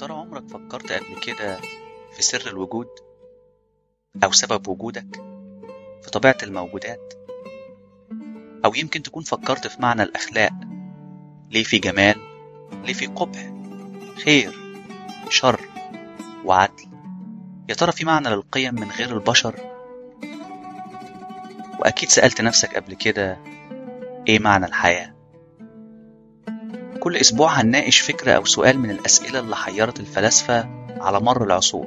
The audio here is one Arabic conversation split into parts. ترى عمرك فكرت قبل كده في سر الوجود أو سبب وجودك، في طبيعة الموجودات، أو يمكن تكون فكرت في معنى الأخلاق؟ ليه في جمال، ليه في قبح، خير، شر، وعدل؟ يا ترى في معنى للقيم من غير البشر؟ وأكيد سألت نفسك قبل كده إيه معنى الحياة؟ كل أسبوع هنناقش فكرة أو سؤال من الأسئلة اللي حيرت الفلاسفة على مر العصور،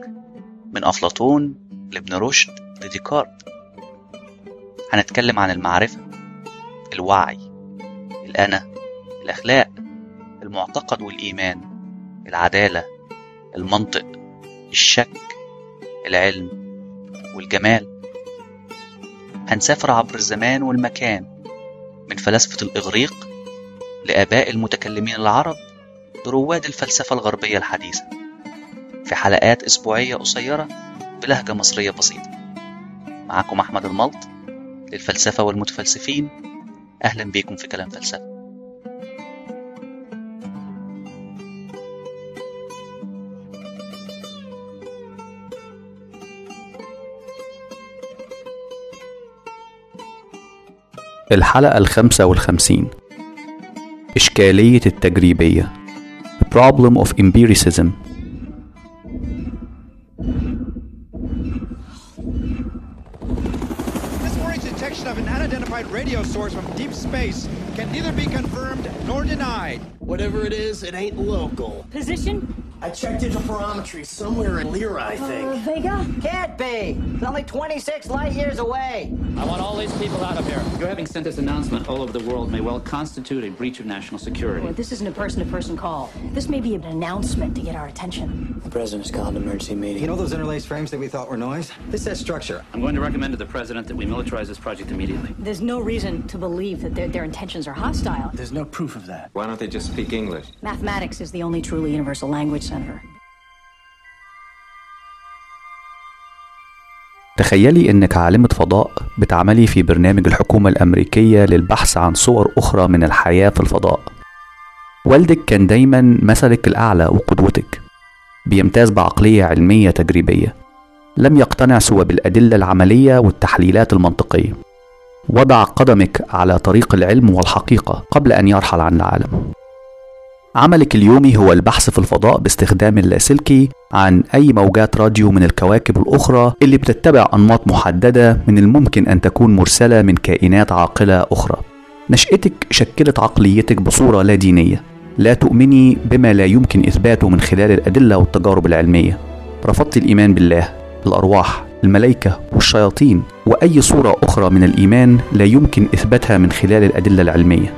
من أفلاطون لابن رشد لديكارت. هنتكلم عن المعرفة، الوعي، الأنا، الأخلاق، المعتقد والإيمان، العدالة، المنطق، الشك، العلم والجمال. هنسافر عبر الزمان والمكان، من فلاسفة الإغريق لآباء المتكلمين العرب لرواد الفلسفة الغربية الحديثة، في حلقات أسبوعية قصيرة بلهجة مصرية بسيطة. معكم أحمد الملط للفلسفة والمتفلسفين. أهلا بكم في كلام فلسفة. الحلقة 55، إشكالية التجريبية، The Problem of Empiricism. This morning's detection of an unidentified radio source from deep space can neither be confirmed nor denied. Whatever it is, it ain't local. Position? I checked into barometry somewhere in Lyra, I think. Vega? Can't be. It's only 26 light years away. I want all these people out of here. Your having sent this announcement all over the world may well constitute a breach of national security. Well, this isn't a person-to-person call. This may be an announcement to get our attention. The president's called an emergency meeting. You know those interlaced frames that we thought were noise? This has structure. I'm going to recommend to the president that we militarize this project immediately. There's no reason to believe that their intentions are hostile. There's no proof of that. Why don't they just speak English? Mathematics is the only truly universal language. تخيلي انك عالمة فضاء بتعملي في برنامج الحكومة الامريكية للبحث عن صور اخرى من الحياة في الفضاء. والدك كان دايما مثلك الاعلى وقدوتك، بيمتاز بعقلية علمية تجريبية، لم يقتنع سوى بالادلة العملية والتحليلات المنطقية. وضع قدمك على طريق العلم والحقيقة قبل ان يرحل عن العالم. عملك اليومي هو البحث في الفضاء باستخدام اللاسلكي عن أي موجات راديو من الكواكب الأخرى اللي بتتبع أنماط محددة من الممكن أن تكون مرسلة من كائنات عاقلة أخرى. نشأتك شكلت عقليتك بصورة لا دينية، لا تؤمني بما لا يمكن إثباته من خلال الأدلة والتجارب العلمية. رفضت الإيمان بالله، الأرواح، الملائكة والشياطين وأي صورة أخرى من الإيمان لا يمكن إثباتها من خلال الأدلة العلمية.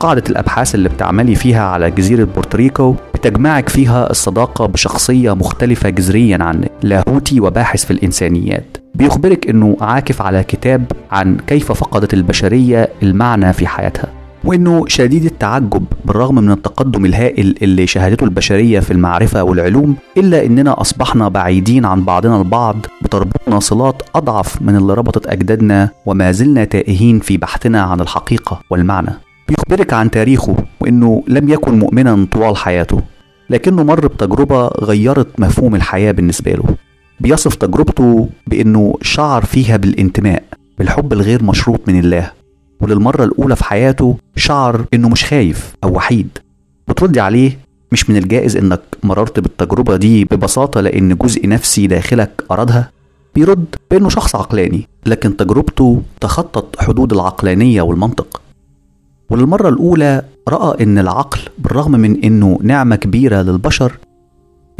قاعدة الأبحاث اللي بتعملي فيها على جزيرة بورتوريكو بتجمعك فيها الصداقة بشخصية مختلفة جذريا عنك، لاهوتي وباحث في الإنسانيات، بيخبرك أنه عاكف على كتاب عن كيف فقدت البشرية المعنى في حياتها، وأنه شديد التعجب بالرغم من التقدم الهائل اللي شهدته البشرية في المعرفة والعلوم، إلا أننا أصبحنا بعيدين عن بعضنا البعض، بتربطنا صلات أضعف من اللي ربطت أجدادنا، وما زلنا تائهين في بحثنا عن الحقيقة والمعنى. يخبرك عن تاريخه وأنه لم يكن مؤمنا طوال حياته، لكنه مر بتجربة غيرت مفهوم الحياة بالنسبة له. بيصف تجربته بأنه شعر فيها بالانتماء، بالحب الغير مشروط من الله، وللمرة الأولى في حياته شعر أنه مش خايف أو وحيد. بتردي عليه مش من الجائز أنك مررت بالتجربة دي ببساطة لأن جزء نفسي داخلك أرادها. بيرد بأنه شخص عقلاني، لكن تجربته تخطت حدود العقلانية والمنطق. وللمرة الأولى رأى أن العقل بالرغم من أنه نعمة كبيرة للبشر،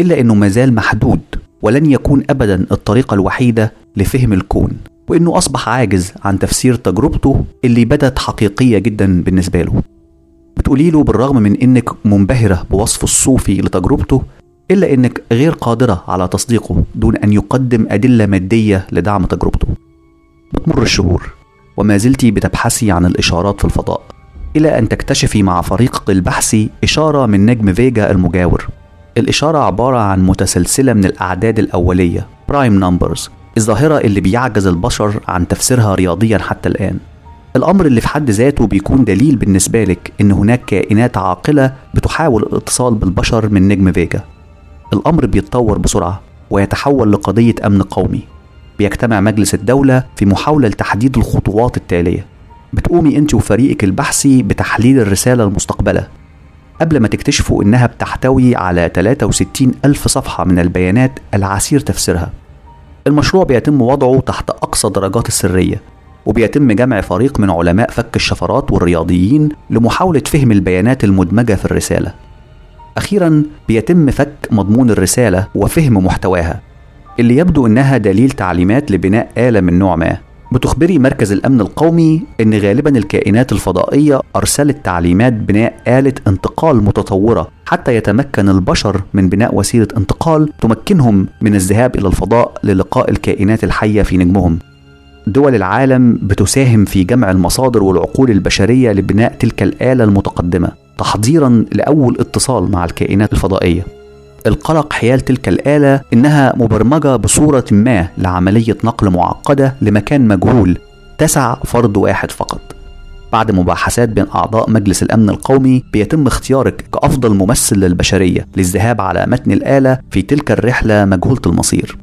إلا أنه مازال محدود ولن يكون أبدا الطريقة الوحيدة لفهم الكون، وأنه أصبح عاجز عن تفسير تجربته اللي بدت حقيقية جدا بالنسبة له. بتقولي له بالرغم من أنك منبهرة بوصف الصوفي لتجربته، إلا أنك غير قادرة على تصديقه دون أن يقدم أدلة مادية لدعم تجربته. بتمر الشهور وما زلتي بتبحثي عن الإشارات في الفضاء، إلى أن تكتشفي مع فريقك البحثي إشارة من نجم فيجا المجاور. الإشارة عبارة عن متسلسلة من الأعداد الأولية، برايم نمبرز، الظاهرة اللي بيعجز البشر عن تفسيرها رياضيا حتى الآن. الأمر اللي في حد ذاته بيكون دليل بالنسبة لك إن هناك كائنات عاقلة بتحاول الاتصال بالبشر من نجم فيجا. الأمر بيتطور بسرعة ويتحول لقضية أمن قومي. بيجتمع مجلس الدولة في محاولة لتحديد الخطوات التالية. بتقومي أنت وفريقك البحثي بتحليل الرسالة المستقبلة قبل ما تكتشفوا إنها بتحتوي على 63 ألف صفحة من البيانات العسير تفسيرها. المشروع بيتم وضعه تحت أقصى درجات السرية، وبيتم جمع فريق من علماء فك الشفرات والرياضيين لمحاولة فهم البيانات المدمجة في الرسالة. أخيرا بيتم فك مضمون الرسالة وفهم محتواها اللي يبدو إنها دليل تعليمات لبناء آلة من نوع ما. بتخبري مركز الأمن القومي إن غالبا الكائنات الفضائية أرسلت تعليمات بناء آلة انتقال متطورة حتى يتمكن البشر من بناء وسيلة انتقال تمكنهم من الذهاب إلى الفضاء للقاء الكائنات الحية في نجمهم. دول العالم بتساهم في جمع المصادر والعقول البشرية لبناء تلك الآلة المتقدمة تحضيرا لأول اتصال مع الكائنات الفضائية. القلق حيال تلك الآلة إنها مبرمجة بصورة ما لعملية نقل معقدة لمكان مجهول تسع فرد واحد فقط. بعد مباحثات بين أعضاء مجلس الأمن القومي بيتم اختيارك كأفضل ممثل للبشرية للذهاب على متن الآلة في تلك الرحلة مجهولة المصير.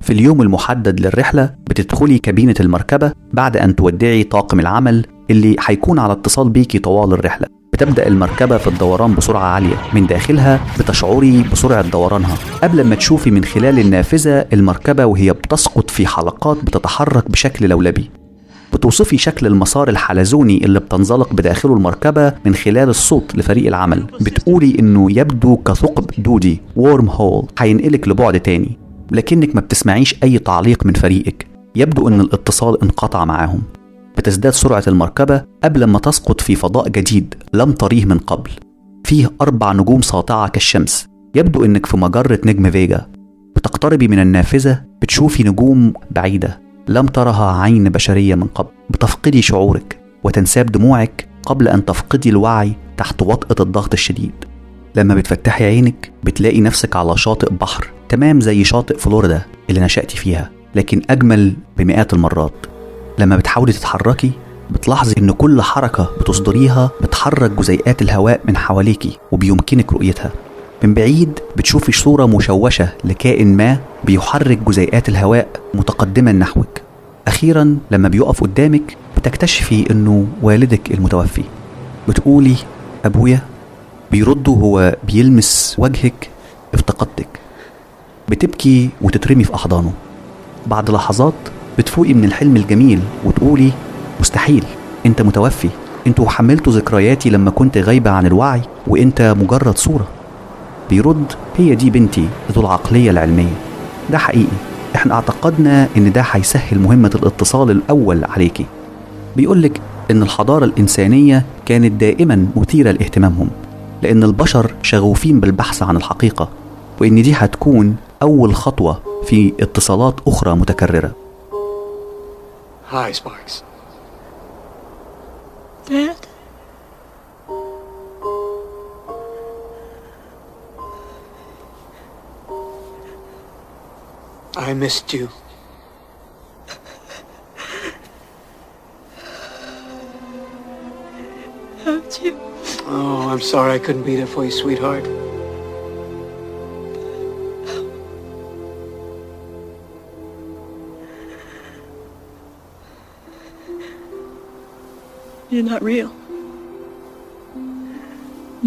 في اليوم المحدد للرحلة بتدخلي كابينة المركبة بعد أن تودعي طاقم العمل اللي هيكون على اتصال بيكي طوال الرحلة. بتبدأ المركبة في الدوران بسرعة عالية، من داخلها بتشعري بسرعة دورانها قبل ما تشوفي من خلال النافذة المركبة وهي بتسقط في حلقات بتتحرك بشكل لولبي. بتوصفي شكل المسار الحلزوني اللي بتنزلق بداخله المركبة من خلال الصوت لفريق العمل، بتقولي إنه يبدو كثقب دودي وورم هول هينقلك لبعد تاني، لكنك ما بتسمعيش أي تعليق من فريقك، يبدو أن الاتصال انقطع معاهم. بتزداد سرعة المركبة قبل ما تسقط في فضاء جديد لم تريه من قبل، فيه 4 نجوم ساطعة كالشمس، يبدو أنك في مجرة نجم فيجا. بتقتربي من النافذة بتشوفي نجوم بعيدة لم ترها عين بشرية من قبل. بتفقدي شعورك وتنساب دموعك قبل أن تفقدي الوعي تحت وطأة الضغط الشديد. لما بتفتحي عينك بتلاقي نفسك على شاطئ بحر تمام زي شاطئ فلوريدا اللي نشأتي فيها، لكن أجمل بمئات المرات. لما بتحاولي تتحركي بتلاحظي إن كل حركة بتصدريها بتحرك جزيئات الهواء من حواليكي وبيمكنك رؤيتها. من بعيد بتشوفي صورة مشوشة لكائن ما بيحرك جزيئات الهواء متقدما نحوك. أخيرا لما بيقف قدامك بتكتشفي إنه والدك المتوفي. بتقولي أبويا، بيرد هو بيلمس وجهك، افتقدتك. بتبكي وتترمي في أحضانه. بعد لحظات بتفوقي من الحلم الجميل وتقولي مستحيل، انت متوفي، انتوا حملتوا ذكرياتي لما كنت غايبة عن الوعي وانت مجرد صورة. بيرد هي دي بنتي ذو العقلية العلمية، ده حقيقي، احنا اعتقدنا ان ده هيسهل مهمة الاتصال الاول عليكي. بيقولك ان الحضارة الانسانية كانت دائما مثيرة لاهتمامهم لان البشر شغوفين بالبحث عن الحقيقة، وان دي هتكون اول خطوة في اتصالات اخرى متكررة. Hi, Sparks. Dad? I missed you. Haven't you? Oh, I'm sorry I couldn't be there for you, sweetheart. You're not real.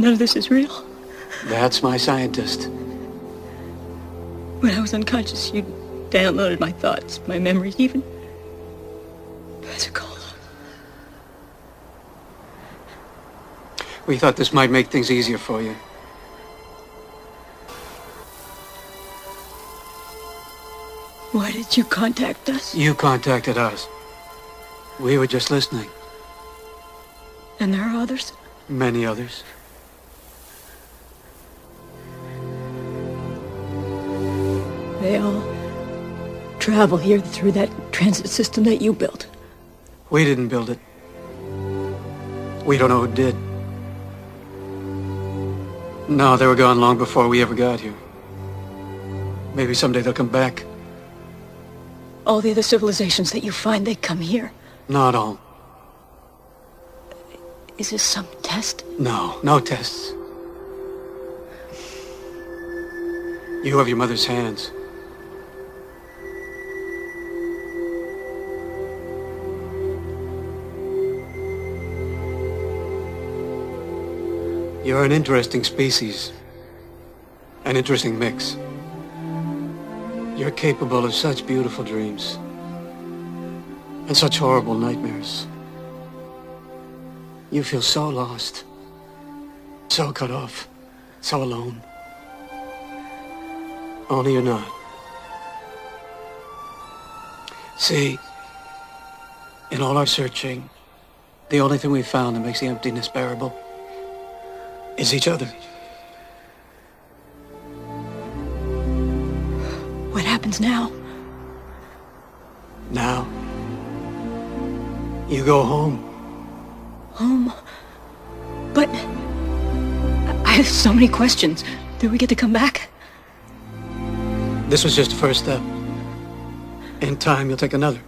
None of this is real. That's my scientist. When I was unconscious, you downloaded my thoughts, my memories, even Pensacola. We thought this might make things easier for you. Why did you contact us? You contacted us. We were just listening. And there are others? Many others. They all travel here through that transit system that you built. We didn't build it. We don't know who did. No, they were gone long before we ever got here. Maybe someday they'll come back. All the other civilizations that you find, they come here. Not all. Is this some test? No, no tests. You have your mother's hands. You're an interesting species, an interesting mix. You're capable of such beautiful dreams and such horrible nightmares. You feel so lost, so cut off, so alone. Only you're not. See, in all our searching, the only thing we found that makes the emptiness bearable is each other. What happens now? Now, you go home. Home? But I have so many questions. Do we get to come back? This was just the first step. In time, you'll take another.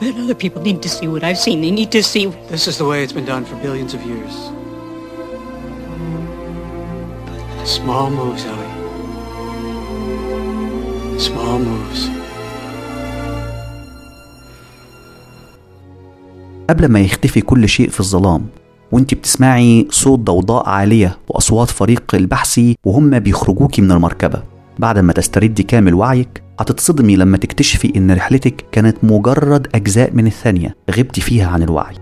But other people need to see what I've seen. They need to see... This is the way it's been done for billions of years. Small moves, Ellie. Small moves. قبل ما يختفي كل شيء في الظلام وانت بتسمعي صوت ضوضاء عالية وأصوات فريق البحث وهم بيخرجوكي من المركبة. بعد ما تستردي كامل وعيك هتتصدمي لما تكتشفي ان رحلتك كانت مجرد أجزاء من الثانية غبتي فيها عن الوعي،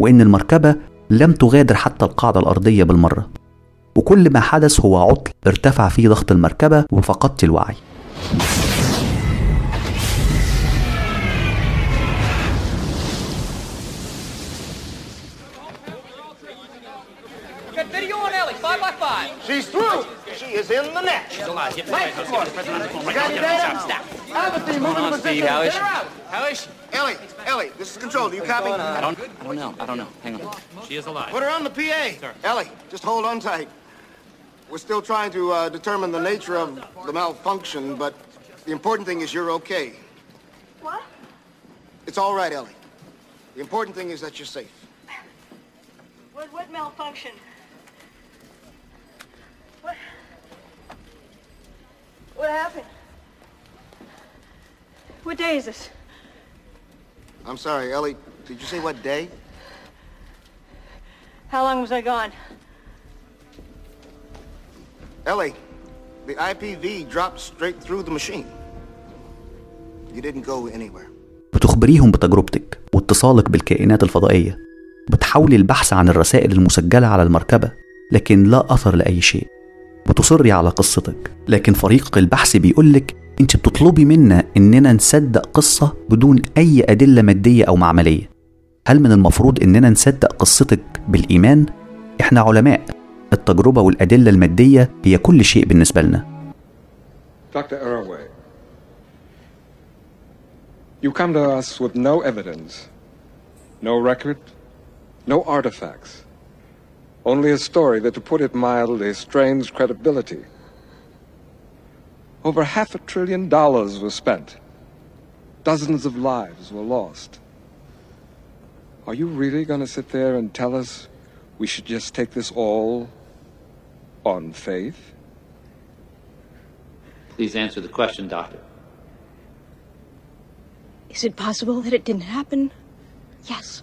وان المركبة لم تغادر حتى القاعدة الأرضية بالمرة، وكل ما حدث هو عطل ارتفع فيه ضغط المركبة وفقدت الوعي. She's through. She is in the net. She's alive. Get the Steve, how is she? How is she? Ellie, this is control. Do you copy? I don't know. Hang on. She is alive. Put her on the PA. Sir. Ellie, just hold on tight. We're still trying to determine the nature of the malfunction, but the important thing is you're okay. What? It's all right, Ellie. The important thing is that you're safe. What malfunction? What happened? What day is this? I'm sorry, Ellie. Did you say what day? How long was I gone? Ellie, the IPV dropped straight through the machine. You didn't go anywhere. بتخبريهم بتجربتك واتصالك بالكائنات الفضائية. بتحاولي البحث عن الرسائل المسجلة على المركبة، لكن لا أثر لأي شيء. بتصري على قصتك، لكن فريق البحث بيقولك انت بتطلبي منا اننا نصدق قصة بدون اي ادلة مادية او معملية. هل من المفروض اننا نصدق قصتك بالايمان؟ احنا علماء، التجربة والادلة المادية هي كل شيء بالنسبة لنا. Dr. Aaboe, you come to us with no evidence, no record, no artifacts. Only a story that, to put it mildly, strains credibility. Over $500 billion were spent. Dozens of lives were lost. Are you really going to sit there and tell us we should just take this all on faith? Please answer the question, Doctor. Is it possible that it didn't happen? Yes.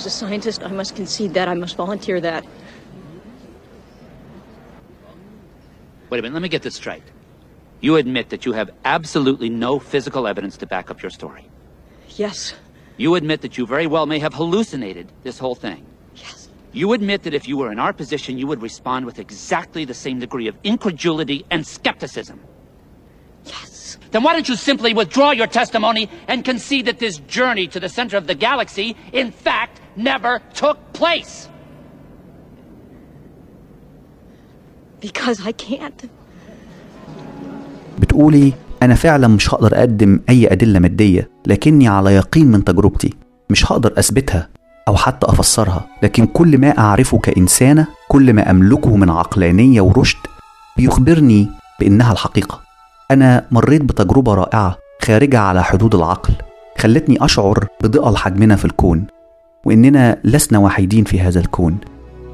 As a scientist, I must concede that. I must volunteer that. Wait a minute, let me get this straight. You admit that you have absolutely no physical evidence to back up your story. Yes. You admit that you very well may have hallucinated this whole thing. Yes. You admit that if you were in our position, you would respond with exactly the same degree of incredulity and skepticism. Yes. Then why don't you simply withdraw your testimony and concede that this journey to the center of the galaxy, in fact, never took place? Because I can't. بتقولي أنا فعلا مش هقدر أقدم أي أدلة مادية، لكني على يقين من تجربتي. مش هقدر أثبتها أو حتى أفسرها، لكن كل ما أعرفه كإنسانة، كل ما أملكه من عقلانية ورشد، بيخبرني بأنها الحقيقة. أنا مريت بتجربة رائعة خارجة على حدود العقل، خلتني أشعر بضئل حجمنا في الكون، وإننا لسنا وحيدين في هذا الكون،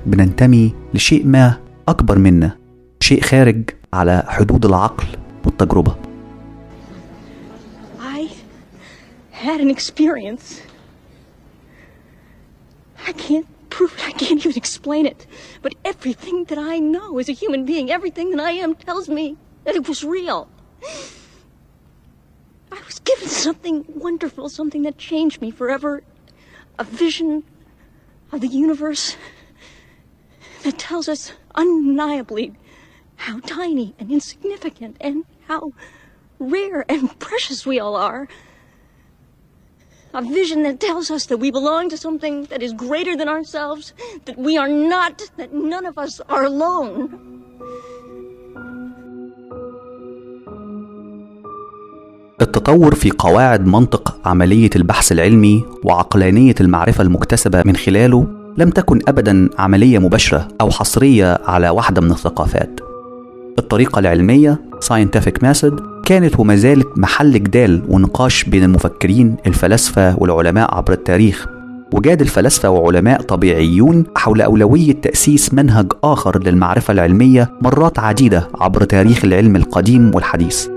بننتمي لشيء ما أكبر منا، شيء خارج على حدود العقل والتجربة. I had an experience. I can't prove it. I can't even explain it. But everything that I know as a human being, everything that I am tells me that it was real. I was given something wonderful, something that changed me forever. A vision of the universe that tells us undeniably how tiny and insignificant and how rare and precious we all are. A vision that tells us that we belong to something that is greater than ourselves, that we are not, that none of us are alone. التطور في قواعد منطق عملية البحث العلمي وعقلانية المعرفة المكتسبة من خلاله لم تكن أبداً عملية مباشرة أو حصرية على واحدة من الثقافات. الطريقة العلمية scientific method كانت وما زالت محل جدال ونقاش بين المفكرين الفلاسفة والعلماء عبر التاريخ، وجاد الفلاسفة وعلماء طبيعيون حول أولوية تأسيس منهج آخر للمعرفة العلمية مرات عديدة عبر تاريخ العلم القديم والحديث.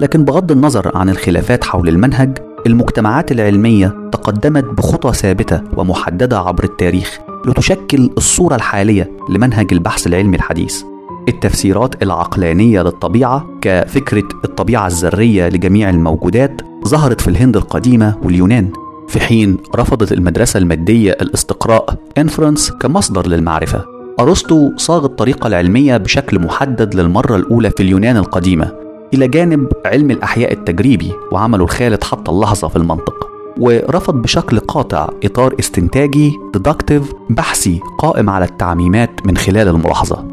لكن بغض النظر عن الخلافات حول المنهج، المجتمعات العلمية تقدمت بخطى ثابتة ومحددة عبر التاريخ لتشكل الصورة الحالية لمنهج البحث العلمي الحديث. التفسيرات العقلانية للطبيعة كفكرة الطبيعة الذرية لجميع الموجودات ظهرت في الهند القديمة واليونان، في حين رفضت المدرسة المادية الاستقراء inference كمصدر للمعرفة. أرسطو صاغ الطريقة العلمية بشكل محدد للمرة الأولى في اليونان القديمة، إلى جانب علم الأحياء التجريبي وعمله الخالد حتى اللحظة في المنطق، ورفض بشكل قاطع إطار استنتاجي ديدكتيف بحثي قائم على التعميمات من خلال الملاحظة.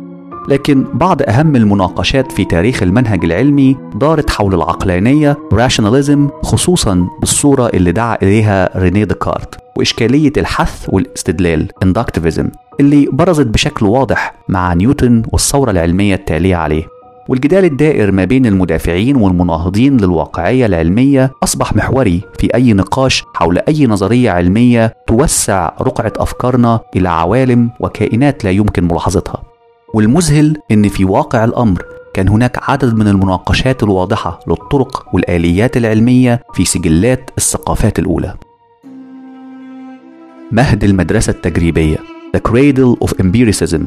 لكن بعض أهم المناقشات في تاريخ المنهج العلمي دارت حول العقلانية rationalism، خصوصا بالصورة اللي دعا إليها ريني ديكارت، وإشكالية الحث والاستدلال inductivism اللي برزت بشكل واضح مع نيوتن والثورة العلمية التالية عليه. والجدال الدائر ما بين المدافعين والمناهضين للواقعية العلمية أصبح محوري في أي نقاش حول أي نظرية علمية توسع رقعة أفكارنا إلى عوالم وكائنات لا يمكن ملاحظتها. والمذهل إن في واقع الأمر كان هناك عدد من المناقشات الواضحة للطرق والآليات العلمية في سجلات الثقافات الأولى. مهد المدرسة التجريبية The Cradle of Empiricism.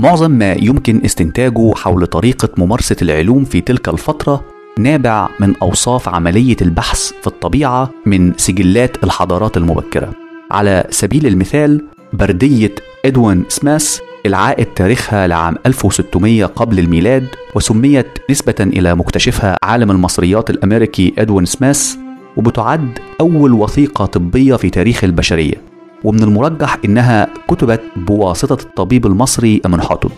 معظم ما يمكن استنتاجه حول طريقة ممارسة العلوم في تلك الفترة نابع من أوصاف عملية البحث في الطبيعة من سجلات الحضارات المبكرة. على سبيل المثال، بردية إدوين سماس العائد تاريخها لعام 1600 قبل الميلاد، وسميت نسبة إلى مكتشفها عالم المصريات الأمريكي إدوين سماس، وبتعد أول وثيقة طبية في تاريخ البشرية، ومن المرجح إنها كتبت بواسطة الطبيب المصري أمنحتب.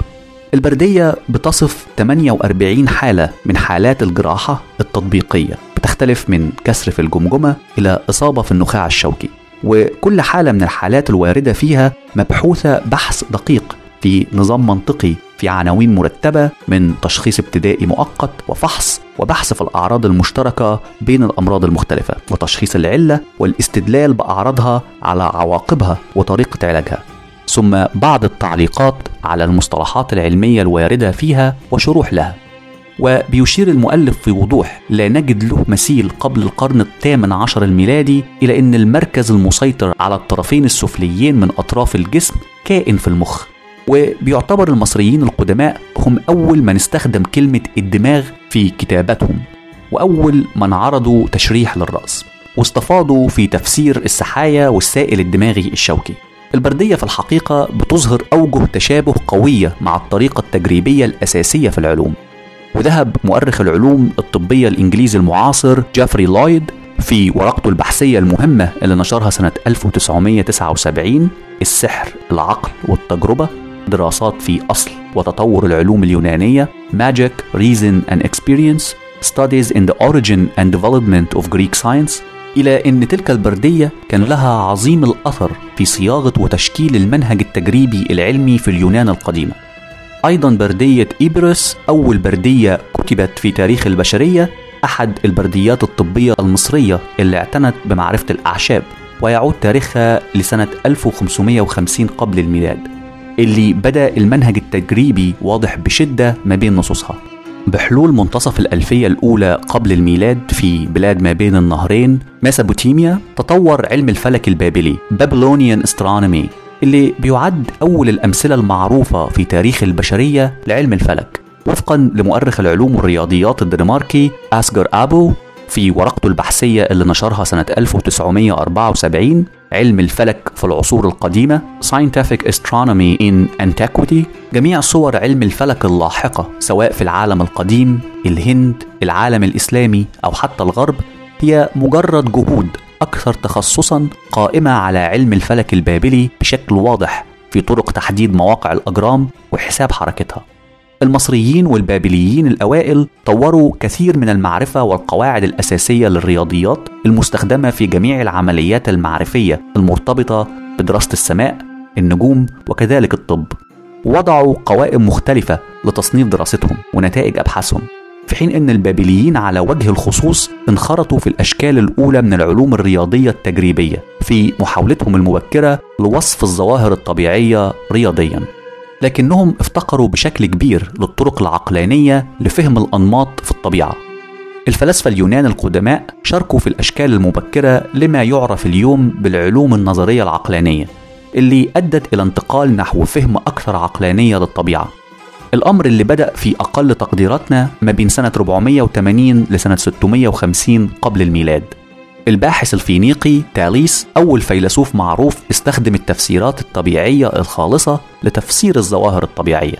البردية بتصف 48 حالة من حالات الجراحة التطبيقية، بتختلف من كسر في الجمجمة إلى إصابة في النخاع الشوكي، وكل حالة من الحالات الواردة فيها مبحوثة بحث دقيق في نظام منطقي في عناوين مرتبة من تشخيص ابتدائي مؤقت وفحص وبحث في الأعراض المشتركة بين الأمراض المختلفة وتشخيص العلة والاستدلال بأعراضها على عواقبها وطريقة علاجها، ثم بعض التعليقات على المصطلحات العلمية الواردة فيها وشروح لها. وبيشير المؤلف في وضوح لا نجد له مثيل قبل القرن الثامن عشر الميلادي إلى أن المركز المسيطر على الطرفين السفليين من أطراف الجسم كائن في المخ، وبيعتبر المصريين القدماء هم أول من استخدم كلمة الدماغ في كتاباتهم، وأول من عرضوا تشريح للرأس، واستفاضوا في تفسير السحايا والسائل الدماغي الشوكي. البردية في الحقيقة بتظهر أوجه تشابه قوية مع الطريقة التجريبية الأساسية في العلوم، وذهب مؤرخ العلوم الطبية الإنجليزي المعاصر جيفري لويد في ورقته البحثية المهمة اللي نشرها سنة 1979 السحر، العقل والتجربة، دراسات في أصل وتطور العلوم اليونانية Magic, Reason and Experience Studies in the Origin and Development of Greek Science، إلى أن تلك البردية كان لها عظيم الأثر في صياغة وتشكيل المنهج التجريبي العلمي في اليونان القديمة. أيضا بردية إيبرس، أول بردية كتبت في تاريخ البشرية، أحد البرديات الطبية المصرية اللي اعتنت بمعرفة الأعشاب، ويعود تاريخها لسنة 1550 قبل الميلاد، اللي بدأ المنهج التجريبي واضح بشدة ما بين نصوصها. بحلول منتصف الألفية الأولى قبل الميلاد في بلاد ما بين النهرين ميسوبوتاميا تطور علم الفلك البابلي بابلونيان استرونومي، اللي بيعد أول الأمثلة المعروفة في تاريخ البشرية لعلم الفلك، وفقا لمؤرخ العلوم والرياضيات الدنماركي أسجر آبو في ورقته البحثية اللي نشرها سنة 1974 علم الفلك في العصور القديمة Scientific Astronomy in Antiquity. جميع صور علم الفلك اللاحقة سواء في العالم القديم، الهند، العالم الإسلامي أو حتى الغرب هي مجرد جهود أكثر تخصصا قائمة على علم الفلك البابلي بشكل واضح في طرق تحديد مواقع الأجرام وحساب حركتها. المصريين والبابليين الأوائل طوروا كثير من المعرفة والقواعد الأساسية للرياضيات المستخدمة في جميع العمليات المعرفية المرتبطة بدراسة السماء، النجوم وكذلك الطب، ووضعوا قوائم مختلفة لتصنيف دراستهم ونتائج أبحاثهم، في حين أن البابليين على وجه الخصوص انخرطوا في الأشكال الأولى من العلوم الرياضية التجريبية في محاولتهم المبكرة لوصف الظواهر الطبيعية رياضياً، لكنهم افتقروا بشكل كبير للطرق العقلانية لفهم الأنماط في الطبيعة. الفلاسفة اليونان القدماء شاركوا في الأشكال المبكرة لما يعرف اليوم بالعلوم النظرية العقلانية، اللي أدت إلى انتقال نحو فهم أكثر عقلانية للطبيعة، الأمر اللي بدأ في أقل تقديراتنا ما بين سنة 480 لسنة 650 قبل الميلاد. الباحث الفينيقي تاليس أول فيلسوف معروف استخدم التفسيرات الطبيعية الخالصة لتفسير الظواهر الطبيعية،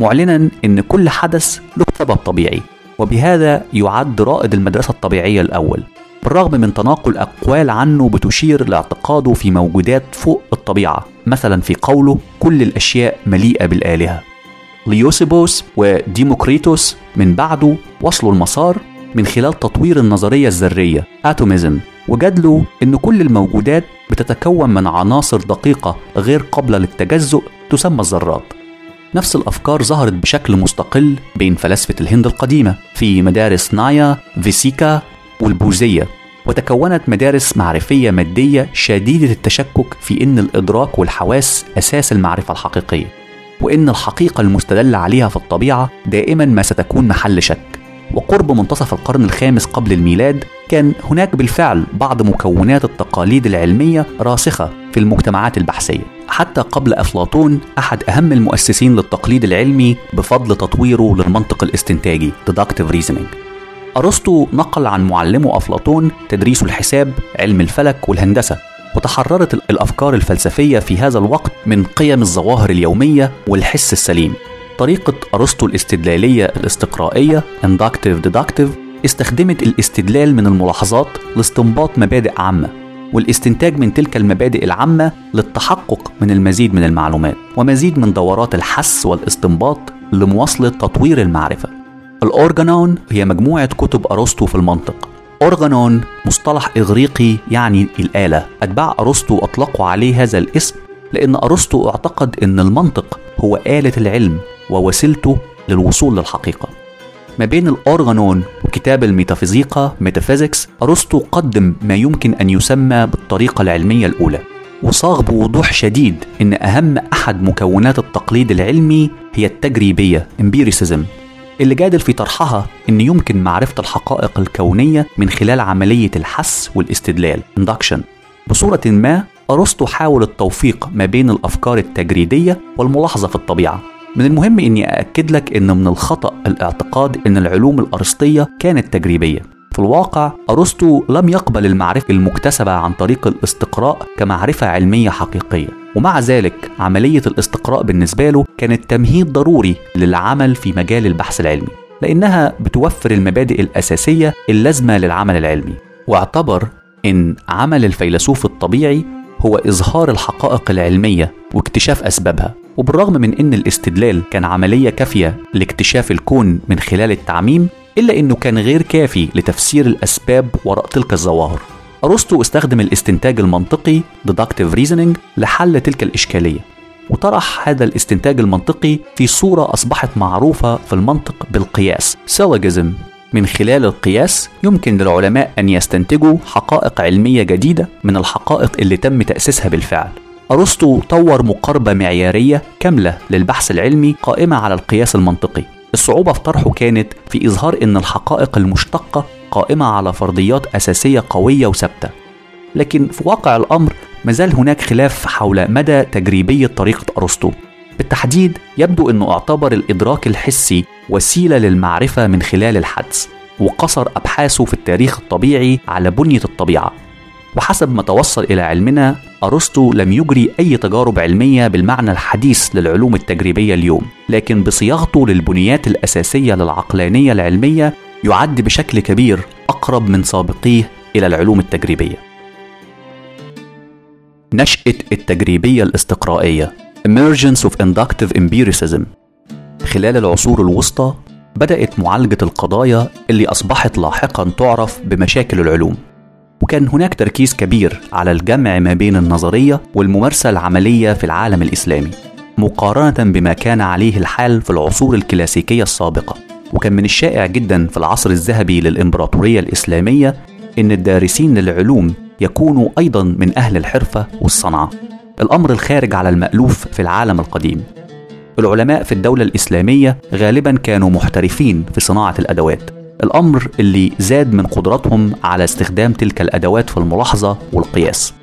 معلنا أن كل حدث له سبب طبيعي، وبهذا يعد رائد المدرسة الطبيعية الأول، بالرغم من تناقل أقوال عنه بتشير لاعتقاده في موجودات فوق الطبيعة، مثلا في قوله كل الأشياء مليئة بالآلهة. ليوسيبوس وديموكريتوس من بعده وصلوا المسار من خلال تطوير النظرية الذرية آتوميزم، وجدلوا أن كل الموجودات بتتكون من عناصر دقيقة غير قابلة للتجزؤ تسمى الذرات. نفس الأفكار ظهرت بشكل مستقل بين فلاسفة الهند القديمة في مدارس نايا، فيسيكا والبوذية، وتكونت مدارس معرفية مادية شديدة التشكك في أن الإدراك والحواس أساس المعرفة الحقيقية، وأن الحقيقة المستدل عليها في الطبيعة دائما ما ستكون محل شك. وقرب منتصف القرن الخامس قبل الميلاد كان هناك بالفعل بعض مكونات التقاليد العلمية راسخة في المجتمعات البحثية حتى قبل أفلاطون، أحد أهم المؤسسين للتقليد العلمي بفضل تطويره للمنطق الاستنتاجي deductive reasoning. أرسطو نقل عن معلمه أفلاطون تدريس الحساب، علم الفلك والهندسة، وتحررت الأفكار الفلسفية في هذا الوقت من قيم الظواهر اليومية والحس السليم. طريقة أرسطو الاستدلالية الاستقرائية inductive deductive استخدمت الاستدلال من الملاحظات لاستنباط مبادئ عامة، والاستنتاج من تلك المبادئ العامة للتحقق من المزيد من المعلومات ومزيد من دورات الحس والاستنباط لمواصلة تطوير المعرفة. الأورجانون هي مجموعة كتب أرسطو في المنطق. أورجانون مصطلح إغريقي يعني الآلة، أتباع أرسطو أطلقوا عليه هذا الاسم لأن أرسطو اعتقد أن المنطق هو آلة العلم ووسيلته للوصول للحقيقة. ما بين الأورغانون وكتاب الميتافيزيقا ميتافيزيكس، أرسطو قدم ما يمكن أن يسمى بالطريقة العلمية الأولى، وصاغ بوضوح شديد أن أهم أحد مكونات التقليد العلمي هي التجريبية امبيريسيزم، اللي جادل في طرحها أن يمكن معرفة الحقائق الكونية من خلال عملية الحس والاستدلال induction. بصورة ما أرسطو حاول التوفيق ما بين الأفكار التجريدية والملاحظة في الطبيعة. من المهم أني أأكد لك أن من الخطأ الاعتقاد أن العلوم الأرسطية كانت تجريبية. في الواقع أرسطو لم يقبل المعرفة المكتسبة عن طريق الاستقراء كمعرفة علمية حقيقية، ومع ذلك عملية الاستقراء بالنسبة له كانت تمهيد ضروري للعمل في مجال البحث العلمي، لأنها بتوفر المبادئ الأساسية اللازمة للعمل العلمي. واعتبر أن عمل الفيلسوف الطبيعي هو إظهار الحقائق العلمية واكتشاف أسبابها، وبالرغم من أن الاستدلال كان عملية كافية لاكتشاف الكون من خلال التعميم، إلا أنه كان غير كافي لتفسير الأسباب وراء تلك الظواهر. أرسطو استخدم الاستنتاج المنطقي deductive reasoning لحل تلك الإشكالية، وطرح هذا الاستنتاج المنطقي في صورة أصبحت معروفة في المنطق بالقياس syllogism. من خلال القياس يمكن للعلماء أن يستنتجوا حقائق علمية جديدة من الحقائق اللي تم تأسيسها بالفعل، أرسطو طور مقاربة معيارية كاملة للبحث العلمي قائمة على القياس المنطقي. الصعوبة في طرحه كانت في إظهار أن الحقائق المشتقة قائمة على فرضيات أساسية قوية وثابتة، لكن في واقع الأمر مازال هناك خلاف حول مدى تجريبية طريقة أرسطو. بالتحديد يبدو أنه اعتبر الإدراك الحسي وسيلة للمعرفة من خلال الحدس، وقصر أبحاثه في التاريخ الطبيعي على بنية الطبيعة. بحسب ما توصل إلى علمنا، أرسطو لم يجري أي تجارب علمية بالمعنى الحديث للعلوم التجريبية اليوم، لكن بصياغته للبنيات الأساسية للعقلانية العلمية يعد بشكل كبير أقرب من سابقيه إلى العلوم التجريبية. نشأة التجريبية الاستقرائية Emergence of Inductive Empiricism. خلال العصور الوسطى بدأت معالجة القضايا اللي أصبحت لاحقاً تعرف بمشاكل العلوم، وكان هناك تركيز كبير على الجمع ما بين النظرية والممارسة العملية في العالم الإسلامي، مقارنة بما كان عليه الحال في العصور الكلاسيكية السابقة. وكان من الشائع جداً في العصر الذهبي للإمبراطورية الإسلامية إن الدارسين للعلوم يكونوا أيضاً من أهل الحرفة والصنعة، الأمر الخارج على المألوف في العالم القديم. العلماء في الدولة الإسلامية غالباً كانوا محترفين في صناعة الأدوات، الأمر اللي زاد من قدرتهم على استخدام تلك الأدوات في الملاحظة والقياس.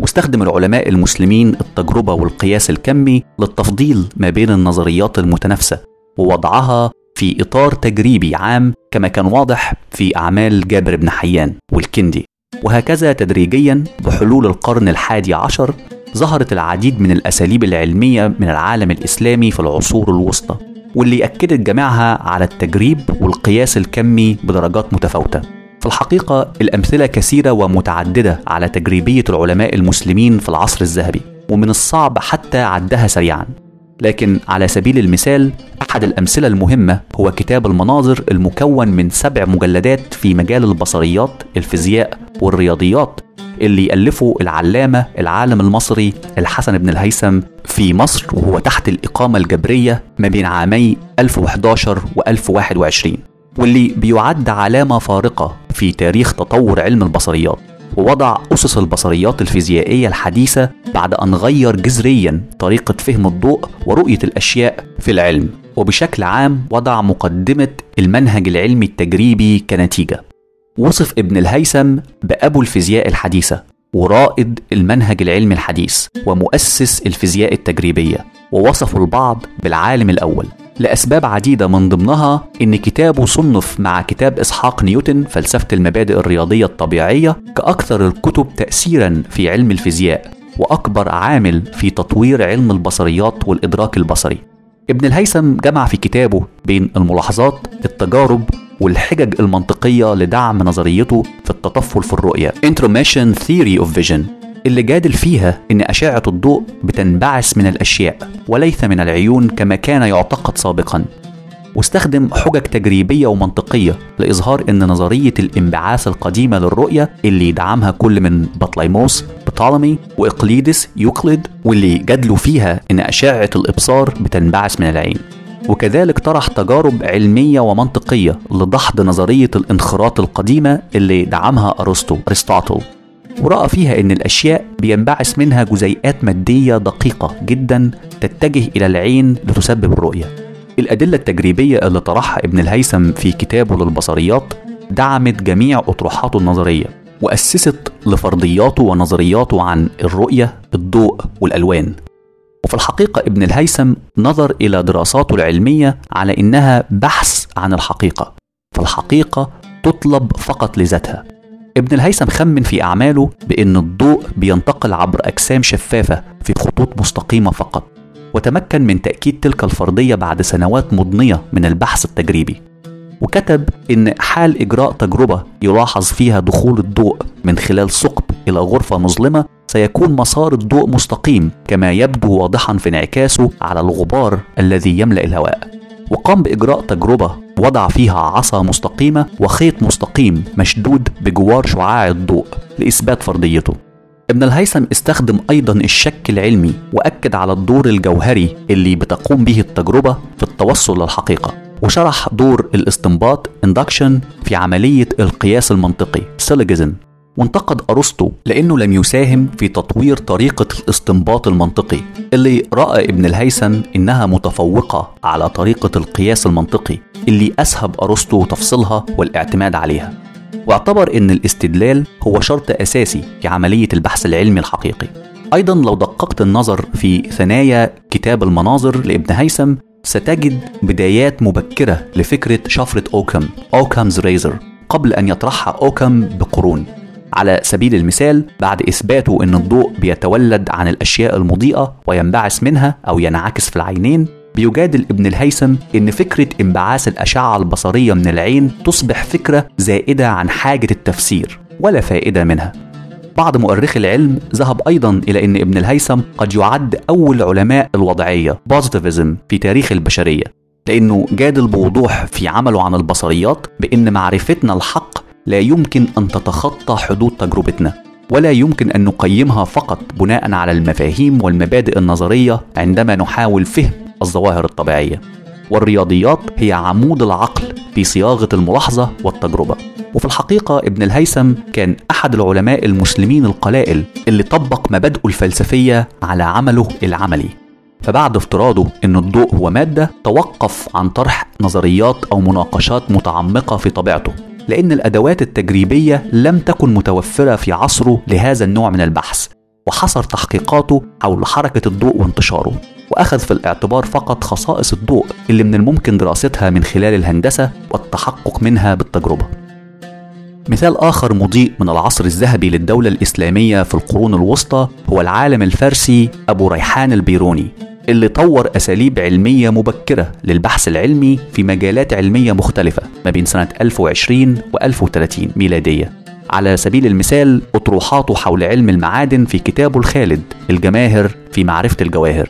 واستخدم العلماء المسلمين التجربة والقياس الكمي للتفضيل ما بين النظريات المتنافسة ووضعها في إطار تجريبي عام، كما كان واضح في أعمال جابر بن حيان والكندي. وهكذا تدريجيا بحلول القرن ال11 ظهرت العديد من الأساليب العلمية من العالم الإسلامي في العصور الوسطى، واللي أكدت جميعها على التجريب والقياس الكمي بدرجات متفاوتة. في الحقيقة الأمثلة كثيرة ومتعددة على تجريبية العلماء المسلمين في العصر الذهبي، ومن الصعب حتى عدها سريعا. لكن على سبيل المثال أحد الأمثلة المهمة هو كتاب المناظر، المكون من 7 مجلدات في مجال البصريات، الفيزياء والرياضيات، اللي ألفه العلامة العالم المصري الحسن بن الهيثم في مصر وهو تحت الإقامة الجبرية ما بين عامي 1011 و1021، واللي بيعد علامة فارقة في تاريخ تطور علم البصريات، ووضع أسس البصريات الفيزيائية الحديثة بعد أن غير جذريا طريقة فهم الضوء ورؤية الأشياء في العلم، وبشكل عام وضع مقدمة المنهج العلمي التجريبي كنتيجة. وصف ابن الهيثم بأبو الفيزياء الحديثة ورائد المنهج العلمي الحديث ومؤسس الفيزياء التجريبية، ووصف البعض بالعالم الأول لأسباب عديدة، من ضمنها إن كتابه صنف مع كتاب إسحاق نيوتن فلسفة المبادئ الرياضية الطبيعية كأكثر الكتب تأثيرا في علم الفيزياء وأكبر عامل في تطوير علم البصريات والإدراك البصري. ابن الهيثم جمع في كتابه بين الملاحظات، التجارب، والحجج المنطقية لدعم نظريته في التطفل في الرؤية Intermission Theory of Vision، اللي جادل فيها إن أشعة الضوء بتنبعث من الأشياء وليس من العيون كما كان يعتقد سابقا، واستخدم حجج تجريبية ومنطقية لإظهار إن نظرية الانبعاث القديمة للرؤية اللي دعمها كل من بطليموس، بطالمي، وإقليدس، يوكليد، واللي جادلوا فيها إن أشعة الإبصار بتنبعث من العين. وكذلك طرح تجارب علمية ومنطقية لدحض نظرية الانخراط القديمة اللي دعمها أرسطاطل، ورأى فيها إن الأشياء بينبعث منها جزيئات مادية دقيقة جدا تتجه إلى العين لتسبب الرؤية. الأدلة التجريبية اللي طرحها ابن الهيثم في كتابه للبصريات دعمت جميع أطروحاته النظرية، وأسست لفرضياته ونظرياته عن الرؤية، الضوء، والألوان. وفي الحقيقة ابن الهيثم نظر إلى دراساته العلمية على إنها بحث عن الحقيقة، فالحقيقة تطلب فقط لذاتها. ابن الهيثم خمن في أعماله بأن الضوء بينتقل عبر أجسام شفافة في خطوط مستقيمة فقط، وتمكن من تأكيد تلك الفرضية بعد سنوات مضنية من البحث التجريبي، وكتب إن حال إجراء تجربة يلاحظ فيها دخول الضوء من خلال ثقب إلى غرفة مظلمة سيكون مسار الضوء مستقيم كما يبدو واضحا في انعكاسه على الغبار الذي يملأ الهواء. وقام بإجراء تجربة وضع فيها عصا مستقيمة وخيط مستقيم مشدود بجوار شعاع الضوء لإثبات فرضيته. ابن الهيثم استخدم أيضا الشك العلمي وأكد على الدور الجوهري اللي بتقوم به التجربة في التوصل للحقيقة، وشرح دور الاستنباط induction في عملية القياس المنطقي syllogism، وانتقد أرسطو لأنه لم يساهم في تطوير طريقة الاستنباط المنطقي اللي رأى ابن الهيثم إنها متفوقة على طريقة القياس المنطقي اللي أسهب أرسطو تفصيلها والاعتماد عليها. واعتبر إن الاستدلال هو شرط أساسي في عملية البحث العلمي الحقيقي. أيضا لو دققت النظر في ثنايا كتاب المناظر لابن هيثم ستجد بدايات مبكرة لفكرة شفرة أوكام (Occam's Razor) قبل أن يطرحها أوكام بقرون. على سبيل المثال بعد إثباته أن الضوء بيتولد عن الأشياء المضيئة وينبعث منها أو ينعكس في العينين، بيجادل ابن الهيثم أن فكرة انبعاث الأشعة البصرية من العين تصبح فكرة زائدة عن حاجة التفسير ولا فائدة منها. بعض مؤرخي العلم ذهب أيضا إلى أن ابن الهيثم قد يعد أول علماء الوضعية بوزيتيفيزم في تاريخ البشرية، لأنه جادل بوضوح في عمله عن البصريات بأن معرفتنا الحق لا يمكن أن تتخطى حدود تجربتنا، ولا يمكن أن نقيمها فقط بناء على المفاهيم والمبادئ النظرية عندما نحاول فهم الظواهر الطبيعية. والرياضيات هي عمود العقل في صياغة الملاحظة والتجربة. وفي الحقيقة ابن الهيثم كان أحد العلماء المسلمين القلائل اللي طبق مبادئه الفلسفية على عمله العملي. فبعد افتراضه أن الضوء هو مادة، توقف عن طرح نظريات أو مناقشات متعمقة في طبيعته، لأن الأدوات التجريبية لم تكن متوفرة في عصره لهذا النوع من البحث، وحصر تحقيقاته حول حركة الضوء وانتشاره، وأخذ في الاعتبار فقط خصائص الضوء اللي من الممكن دراستها من خلال الهندسة والتحقق منها بالتجربة. مثال آخر مضيء من العصر الذهبي للدولة الإسلامية في القرون الوسطى هو العالم الفارسي أبو ريحان البيروني، اللي طور أساليب علمية مبكرة للبحث العلمي في مجالات علمية مختلفة ما بين سنة 1020 و 1030 ميلادية. على سبيل المثال أطروحاته حول علم المعادن في كتابه الخالد الجماهر في معرفة الجواهر.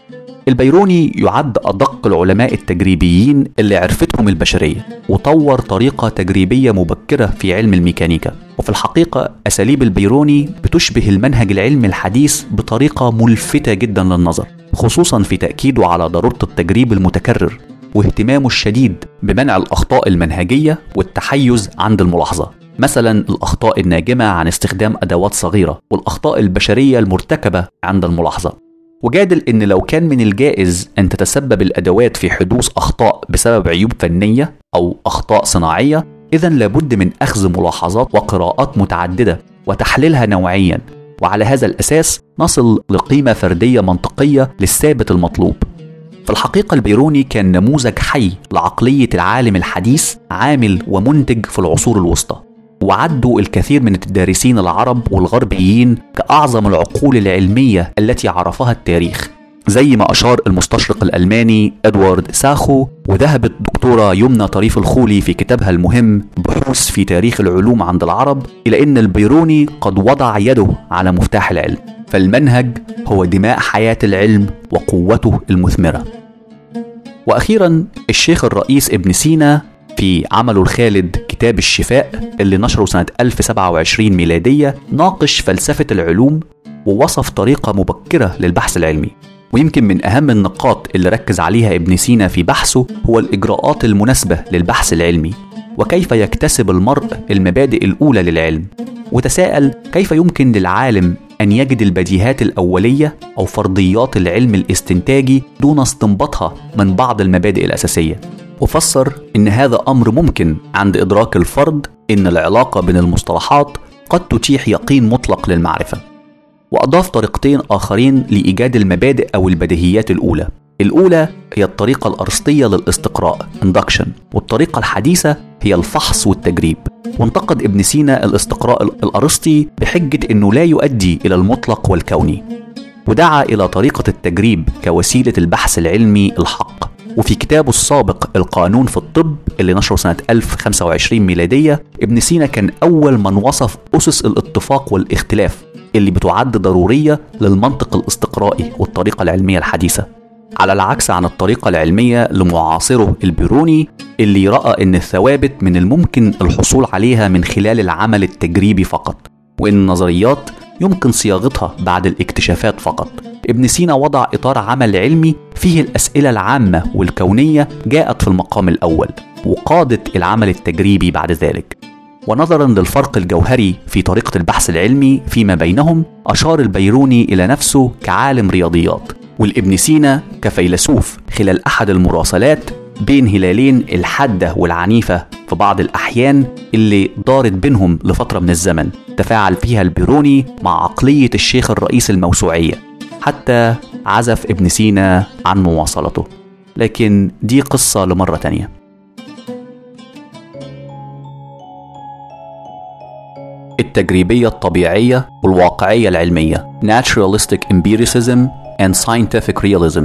البيروني يعد أدق العلماء التجريبيين اللي عرفتهم البشرية، وطور طريقة تجريبية مبكرة في علم الميكانيكا. وفي الحقيقة أساليب البيروني بتشبه المنهج العلمي الحديث بطريقة ملفتة جدا للنظر، خصوصا في تأكيده على ضرورة التجريب المتكرر واهتمامه الشديد بمنع الأخطاء المنهجية والتحيز عند الملاحظة، مثلا الأخطاء الناجمة عن استخدام أدوات صغيرة والأخطاء البشرية المرتكبة عند الملاحظة. وجادل أن لو كان من الجائز أن تتسبب الأدوات في حدوث أخطاء بسبب عيوب فنية أو أخطاء صناعية، إذن لابد من أخذ ملاحظات وقراءات متعددة وتحليلها نوعيا، وعلى هذا الأساس نصل لقيمة فردية منطقية للثابت المطلوب. في الحقيقة البيروني كان نموذج حي لعقلية العالم الحديث، عامل ومنتج في العصور الوسطى، وعدوا الكثير من الدارسين العرب والغربيين كأعظم العقول العلمية التي عرفها التاريخ، زي ما أشار المستشرق الألماني إدوارد ساخو، وذهبت دكتورة يمنى طريف الخولي في كتابها المهم بحوث في تاريخ العلوم عند العرب إلى أن البيروني قد وضع يده على مفتاح العلم، فالمنهج هو دماء حياة العلم وقوته المثمرة. وأخيرا الشيخ الرئيس ابن سينا في عمله الخالد كتاب الشفاء اللي نشره سنة 1027 ميلادية ناقش فلسفة العلوم ووصف طريقة مبكرة للبحث العلمي. ويمكن من أهم النقاط اللي ركز عليها ابن سينا في بحثه هو الإجراءات المناسبة للبحث العلمي، وكيف يكتسب المرء المبادئ الأولى للعلم، وتساءل كيف يمكن للعالم أن يجد البديهات الأولية أو فرضيات العلم الاستنتاجي دون استنباطها من بعض المبادئ الأساسية. وفسر إن هذا أمر ممكن عند إدراك الفرد إن العلاقة بين المصطلحات قد تتيح يقين مطلق للمعرفة. وأضاف طريقتين آخرين لإيجاد المبادئ أو البديهيات الأولى. الأولى هي الطريقة الأرسطية للاستقراء (induction) والطريقة الحديثة هي الفحص والتجريب. وانتقد ابن سينا الاستقراء الأرسطي بحجة إنه لا يؤدي إلى المطلق والكوني، ودعا إلى طريقة التجريب كوسيلة البحث العلمي الحق. وفي كتابه السابق القانون في الطب اللي نشره سنة 1025 ميلادية، ابن سينا كان أول من وصف أسس الاتفاق والاختلاف اللي بتعد ضرورية للمنطق الاستقرائي والطريقة العلمية الحديثة، على العكس عن الطريقة العلمية لمعاصره البيروني اللي رأى إن الثوابت من الممكن الحصول عليها من خلال العمل التجريبي فقط، وإن النظريات يمكن صياغتها بعد الاكتشافات فقط. ابن سينا وضع إطار عمل علمي فيه الأسئلة العامة والكونية جاءت في المقام الأول وقادت العمل التجريبي بعد ذلك. ونظرا للفرق الجوهري في طريقة البحث العلمي فيما بينهم أشار البيروني إلى نفسه كعالم رياضيات، والابن سينا كفيلسوف خلال أحد المراسلات بين هلالين الحادة والعنيفة في بعض الأحيان اللي دارت بينهم لفترة من الزمن تفاعل فيها البيروني مع عقلية الشيخ الرئيس الموسوعية حتى عزف ابن سينا عن مواصلته، لكن دي قصة لمرة تانية. التجريبية الطبيعية والواقعية العلمية Naturalistic Empiricism and Scientific Realism.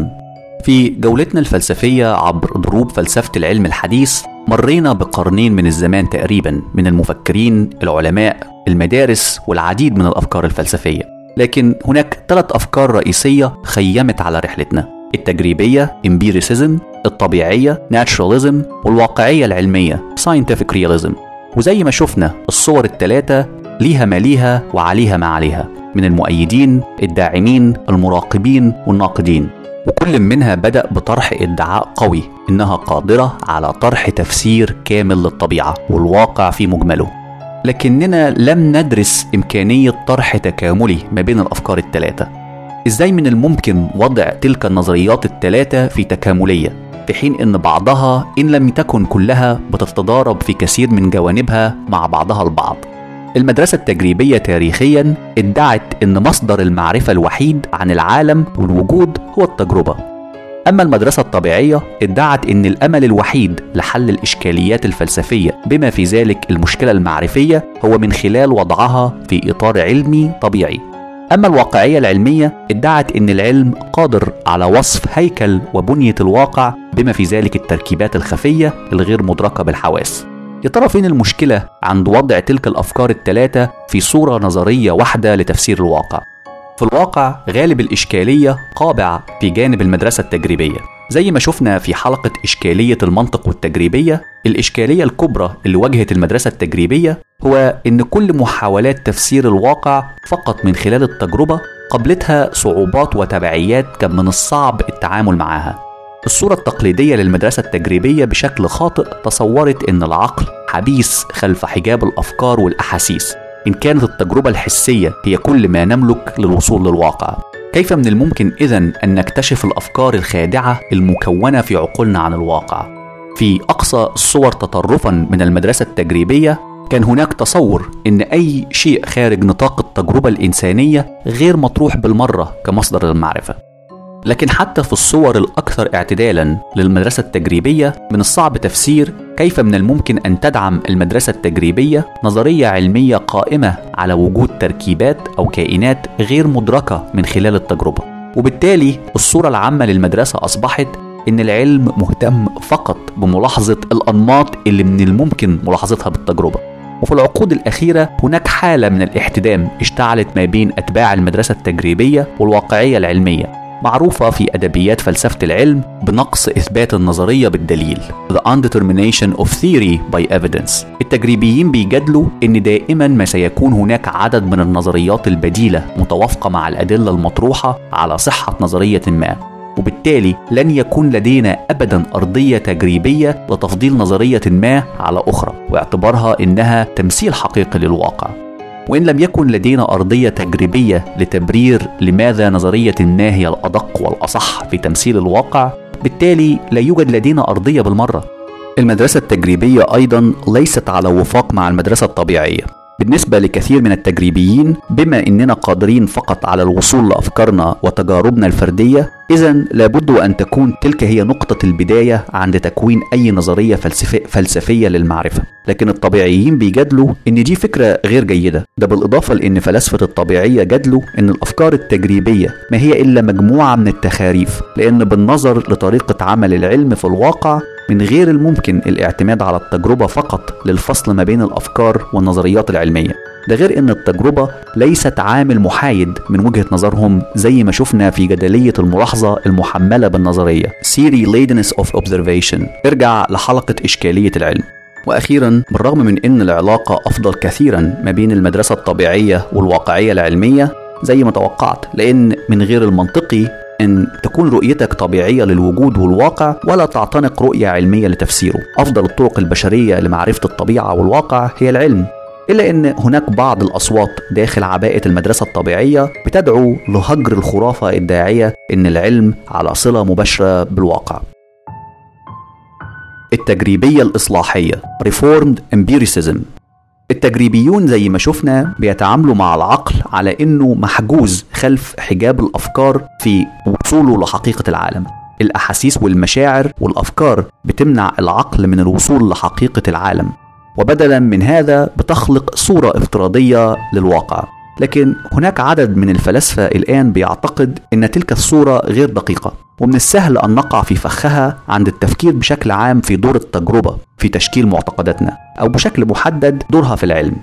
في جولتنا الفلسفية عبر ضروب فلسفة العلم الحديث مرينا بقرنين من الزمان تقريبا من المفكرين، العلماء، المدارس، والعديد من الأفكار الفلسفية، لكن هناك 3 أفكار رئيسية خيمت على رحلتنا: التجريبية Empiricism، الطبيعية Naturalism، والواقعية العلمية Scientific Realism. وزي ما شفنا الصور ال3 ليها ما ليها وعليها ما عليها من المؤيدين، الداعمين، المراقبين، والناقدين، وكل منها بدأ بطرح ادعاء قوي إنها قادرة على طرح تفسير كامل للطبيعة والواقع في مجمله، لكننا لم ندرس إمكانية طرح تكاملي ما بين الأفكار ال3. إزاي من الممكن وضع تلك النظريات ال3 في تكاملية في حين إن بعضها إن لم تكن كلها بتتضارب في كثير من جوانبها مع بعضها البعض؟ المدرسة التجريبية تاريخياً ادعت إن مصدر المعرفة الوحيد عن العالم والوجود هو التجربة. أما المدرسة الطبيعية ادعت إن الأمل الوحيد لحل الإشكاليات الفلسفية بما في ذلك المشكلة المعرفية هو من خلال وضعها في إطار علمي طبيعي. أما الواقعية العلمية ادعت إن العلم قادر على وصف هيكل وبنية الواقع بما في ذلك التركيبات الخفية الغير مدركة بالحواس. يا ترى فين المشكلة عند وضع تلك الأفكار ال3 في صورة نظرية واحدة لتفسير الواقع؟ في الواقع غالب الإشكالية قابع في جانب المدرسة التجريبية. زي ما شفنا في حلقة إشكالية المنطق والتجريبية، الإشكالية الكبرى اللي واجهت المدرسة التجريبية هو إن كل محاولات تفسير الواقع فقط من خلال التجربة قابلتها صعوبات وتبعيات كان من الصعب التعامل معها. الصورة التقليدية للمدرسة التجريبية بشكل خاطئ تصورت إن العقل حبيس خلف حجاب الأفكار والأحاسيس، إن كانت التجربة الحسية هي كل ما نملك للوصول للواقع. كيف من الممكن إذن أن نكتشف الأفكار الخادعة المكونة في عقولنا عن الواقع؟ في أقصى الصور تطرفاً من المدرسة التجريبية كان هناك تصور إن أي شيء خارج نطاق التجربة الإنسانية غير مطروح بالمرة كمصدر للمعرفة. لكن حتى في الصور الأكثر اعتدالاً للمدرسة التجريبية من الصعب تفسير كيف من الممكن أن تدعم المدرسة التجريبية نظرية علمية قائمة على وجود تركيبات أو كائنات غير مدركة من خلال التجربة. وبالتالي الصورة العامة للمدرسة أصبحت إن العلم مهتم فقط بملاحظة الأنماط اللي من الممكن ملاحظتها بالتجربة. وفي العقود الأخيرة هناك حالة من الاحتدام اشتعلت ما بين أتباع المدرسة التجريبية والواقعية العلمية، معروفة في أدبيات فلسفة العلم بنقص إثبات النظرية بالدليل The Undetermination of Theory by Evidence. التجريبيين بيجادلوا إن دائما ما سيكون هناك عدد من النظريات البديلة متوافقة مع الأدلة المطروحة على صحة نظرية ما، وبالتالي لن يكون لدينا أبدا أرضية تجريبية لتفضيل نظرية ما على أخرى واعتبارها إنها تمثيل حقيقي للواقع. وإن لم يكن لدينا أرضية تجريبية لتبرير لماذا نظرية ما هي الأدق والأصح في تمثيل الواقع، بالتالي لا يوجد لدينا أرضية بالمرة. المدرسة التجريبية أيضا ليست على وفاق مع المدرسة الطبيعية. بالنسبة لكثير من التجريبيين، بما إننا قادرين فقط على الوصول لأفكارنا وتجاربنا الفردية، إذن لابد أن تكون تلك هي نقطة البداية عند تكوين أي نظرية فلسفية للمعرفة. لكن الطبيعيين بيجادلوا إن دي فكرة غير جيدة، ده بالإضافة لإن فلسفة الطبيعية جادلوا إن الأفكار التجريبية ما هي إلا مجموعة من التخاريف، لأن بالنظر لطريقة عمل العلم في الواقع من غير الممكن الاعتماد على التجربة فقط للفصل ما بين الأفكار والنظريات العلمية، ده غير إن التجربة ليست عامل محايد من وجهة نظرهم زي ما شفنا في جدلية الملاحظة المحملة بالنظرية Theory Ladeness of Observation. ارجع لحلقة إشكالية العلم. وأخيرا، بالرغم من إن العلاقة أفضل كثيرا ما بين المدرسة الطبيعية والواقعية العلمية زي ما توقعت، لأن من غير المنطقي أن تكون رؤيتك طبيعية للوجود والواقع ولا تعتنق رؤية علمية لتفسيره. أفضل الطرق البشرية لمعرفة الطبيعة والواقع هي العلم، إلا أن هناك بعض الأصوات داخل عباءة المدرسة الطبيعية بتدعو لهجر الخرافة الداعية أن العلم على صلة مباشرة بالواقع. التجريبية الإصلاحية Reformed Empiricism. التجريبيون زي ما شفنا بيتعاملوا مع العقل على أنه محجوز خلف حجاب الأفكار في وصوله لحقيقة العالم. الأحاسيس والمشاعر والأفكار بتمنع العقل من الوصول لحقيقة العالم، وبدلا من هذا بتخلق صورة افتراضية للواقع. لكن هناك عدد من الفلاسفة الآن بيعتقد أن تلك الصورة غير دقيقة، ومن السهل أن نقع في فخها عند التفكير بشكل عام في دور التجربة في تشكيل معتقداتنا، أو بشكل محدد دورها في العلم.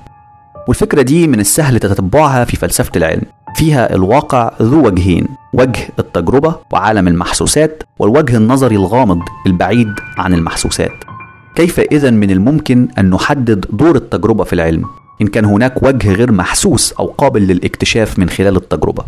والفكرة دي من السهل تتبعها في فلسفة العلم، فيها الواقع ذو وجهين، وجه التجربة وعالم المحسوسات، والوجه النظري الغامض البعيد عن المحسوسات. كيف إذن من الممكن أن نحدد دور التجربة في العلم إن كان هناك وجه غير محسوس أو قابل للاكتشاف من خلال التجربة؟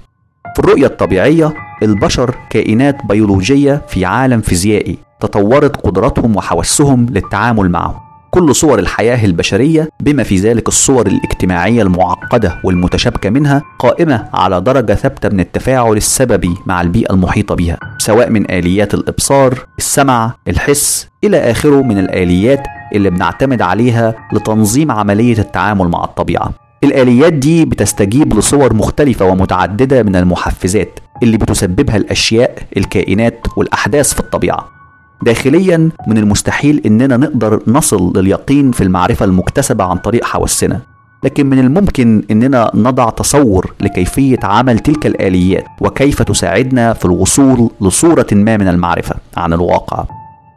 في الرؤية الطبيعية البشر كائنات بيولوجية في عالم فيزيائي تطورت قدراتهم وحواسهم للتعامل معه. كل صور الحياة البشرية بما في ذلك الصور الاجتماعية المعقدة والمتشابكة منها قائمة على درجة ثابتة من التفاعل السببي مع البيئة المحيطة بها، سواء من آليات الإبصار، السمع، الحس إلى آخره من الآليات اللي بنعتمد عليها لتنظيم عملية التعامل مع الطبيعة. الآليات دي بتستجيب لصور مختلفة ومتعددة من المحفزات اللي بتسببها الأشياء، الكائنات والأحداث في الطبيعة. داخليا من المستحيل إننا نقدر نصل لليقين في المعرفة المكتسبة عن طريق حواسنا، لكن من الممكن إننا نضع تصور لكيفية عمل تلك الآليات وكيف تساعدنا في الوصول لصورة ما من المعرفة عن الواقع.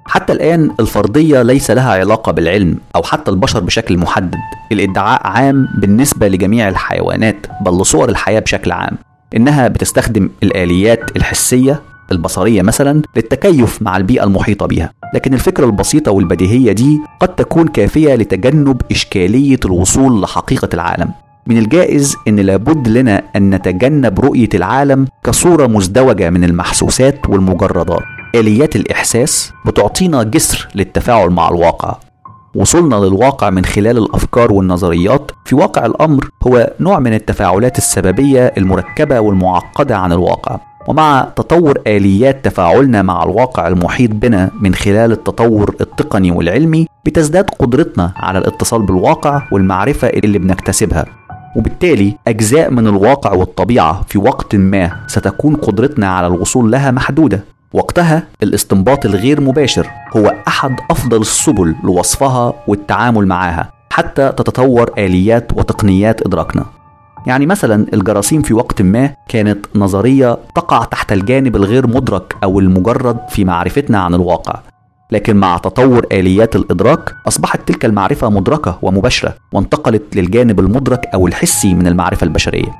حتى الآن الفرضية ليس لها علاقة بالعلم أو حتى البشر بشكل محدد. الادعاء عام بالنسبة لجميع الحيوانات بل لصور الحياة بشكل عام، إنها بتستخدم الآليات الحسية البصرية مثلا للتكيف مع البيئة المحيطة بها. لكن الفكرة البسيطة والبديهية دي قد تكون كافية لتجنب إشكالية الوصول لحقيقة العالم. من الجائز أن لابد لنا أن نتجنب رؤية العالم كصورة مزدوجة من المحسوسات والمجردات. آليات الإحساس بتعطينا جسر للتفاعل مع الواقع. وصلنا للواقع من خلال الأفكار والنظريات، في واقع الأمر هو نوع من التفاعلات السببية المركبة والمعقدة عن الواقع. ومع تطور آليات تفاعلنا مع الواقع المحيط بنا من خلال التطور التقني والعلمي بتزداد قدرتنا على الاتصال بالواقع والمعرفة اللي بنكتسبها، وبالتالي أجزاء من الواقع والطبيعة في وقت ما ستكون قدرتنا على الوصول لها محدودة. وقتها الاستنباط الغير مباشر هو أحد أفضل السبل لوصفها والتعامل معها حتى تتطور آليات وتقنيات إدراكنا. يعني مثلا الجراثيم في وقت ما كانت نظرية تقع تحت الجانب الغير مدرك أو المجرد في معرفتنا عن الواقع، لكن مع تطور آليات الإدراك أصبحت تلك المعرفة مدركة ومباشرة وانتقلت للجانب المدرك أو الحسي من المعرفة البشرية.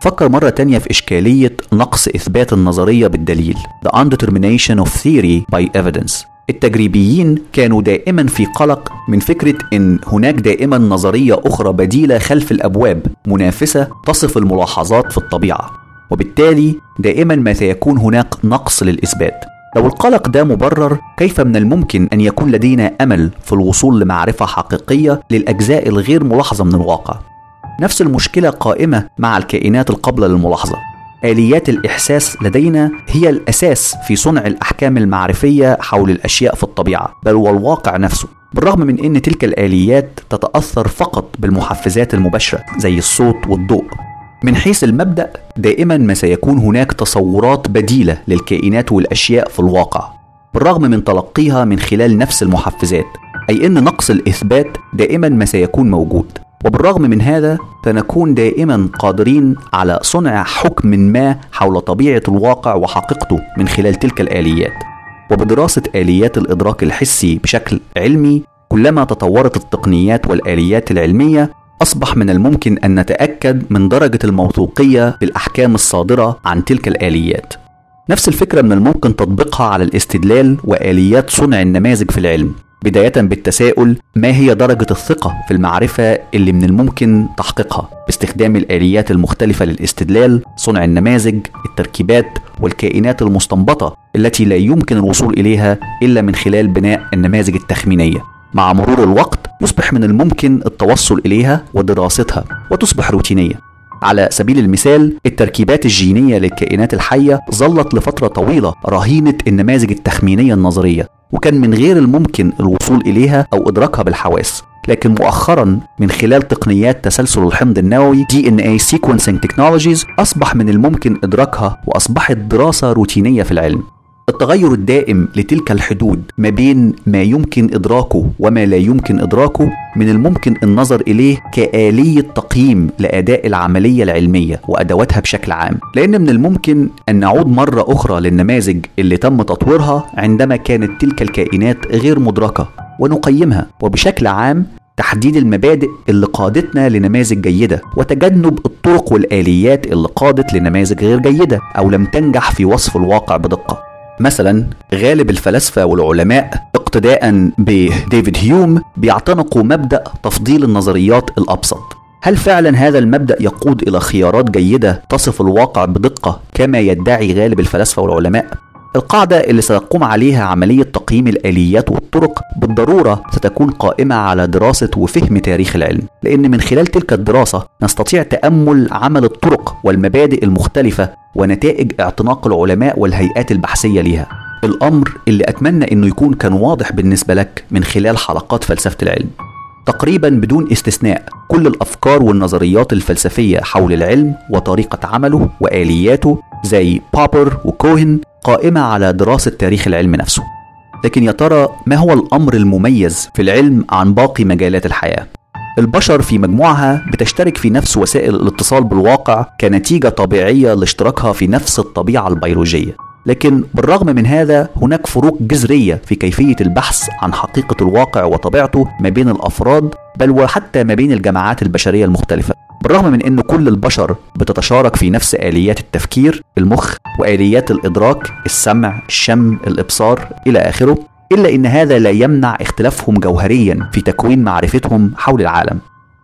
فكر مرة تانية في إشكالية نقص إثبات النظرية بالدليل The Undetermination of Theory by Evidence. التجريبيين كانوا دائما في قلق من فكرة إن هناك دائما نظرية أخرى بديلة خلف الأبواب منافسة تصف الملاحظات في الطبيعة، وبالتالي دائما ما سيكون هناك نقص للإثبات. لو القلق ده مبرر، كيف من الممكن أن يكون لدينا أمل في الوصول لمعرفة حقيقية للأجزاء الغير ملاحظة من الواقع؟ نفس المشكلة قائمة مع الكائنات القابلة للملاحظة. آليات الإحساس لدينا هي الأساس في صنع الأحكام المعرفية حول الأشياء في الطبيعة بل والواقع نفسه، بالرغم من أن تلك الآليات تتأثر فقط بالمحفزات المباشرة زي الصوت والضوء. من حيث المبدأ دائما ما سيكون هناك تصورات بديلة للكائنات والأشياء في الواقع بالرغم من تلقيها من خلال نفس المحفزات، أي أن نقص الإثبات دائما ما سيكون موجود. وبالرغم من هذا فنكون دائما قادرين على صنع حكم ما حول طبيعة الواقع وحقيقته من خلال تلك الآليات. وبدراسة آليات الإدراك الحسي بشكل علمي، كلما تطورت التقنيات والآليات العلمية أصبح من الممكن أن نتأكد من درجة الموثوقية بالأحكام الصادرة عن تلك الآليات. نفس الفكرة من الممكن تطبيقها على الاستدلال وآليات صنع النماذج في العلم. بداية بالتساؤل: ما هي درجة الثقة في المعرفة اللي من الممكن تحقيقها باستخدام الآليات المختلفة للاستدلال، صنع النماذج، التركيبات والكائنات المستنبطة التي لا يمكن الوصول إليها إلا من خلال بناء النماذج التخمينية؟ مع مرور الوقت يصبح من الممكن التوصل إليها ودراستها وتصبح روتينية. على سبيل المثال، التركيبات الجينية للكائنات الحية ظلت لفترة طويلة رهينة النماذج التخمينية النظرية، وكان من غير الممكن الوصول إليها أو إدراكها بالحواس. لكن مؤخرا من خلال تقنيات تسلسل الحمض النووي DNA Sequencing Technologies أصبح من الممكن إدراكها وأصبحت دراسة روتينية في العلم. التغير الدائم لتلك الحدود ما بين ما يمكن إدراكه وما لا يمكن إدراكه من الممكن النظر إليه كآلية تقييم لأداء العملية العلمية وأدواتها بشكل عام، لأن من الممكن أن نعود مرة أخرى للنماذج اللي تم تطويرها عندما كانت تلك الكائنات غير مدركة ونقيمها، وبشكل عام تحديد المبادئ اللي قادتنا لنماذج جيدة وتجنب الطرق والآليات اللي قادت لنماذج غير جيدة أو لم تنجح في وصف الواقع بدقة. مثلا غالب الفلاسفة والعلماء اقتداء بديفيد هيوم بيعتنقوا مبدأ تفضيل النظريات الأبسط. هل فعلا هذا المبدأ يقود إلى خيارات جيدة تصف الواقع بدقة كما يدعي غالب الفلاسفة والعلماء؟ القاعدة اللي ستقوم عليها عملية تقييم الآليات والطرق بالضرورة ستكون قائمة على دراسة وفهم تاريخ العلم، لأن من خلال تلك الدراسة نستطيع تأمل عمل الطرق والمبادئ المختلفة ونتائج اعتناق العلماء والهيئات البحثية لها. الأمر اللي أتمنى أنه يكون كان واضح بالنسبة لك من خلال حلقات فلسفة العلم. تقريبا بدون استثناء كل الأفكار والنظريات الفلسفية حول العلم وطريقة عمله وآلياته زي بابر وكوهن قائمة على دراسة تاريخ العلم نفسه. لكن يا ترى ما هو الأمر المميز في العلم عن باقي مجالات الحياة؟ البشر في مجموعها بتشترك في نفس وسائل الاتصال بالواقع كنتيجة طبيعية لاشتراكها في نفس الطبيعة البيولوجية، لكن بالرغم من هذا هناك فروق جذرية في كيفية البحث عن حقيقة الواقع وطبيعته ما بين الأفراد، بل وحتى ما بين الجماعات البشرية المختلفة. بالرغم من أن كل البشر بتتشارك في نفس آليات التفكير، المخ، وآليات الإدراك، السمع، الشم، الإبصار إلى آخره، إلا أن هذا لا يمنع اختلافهم جوهريا في تكوين معرفتهم حول العالم.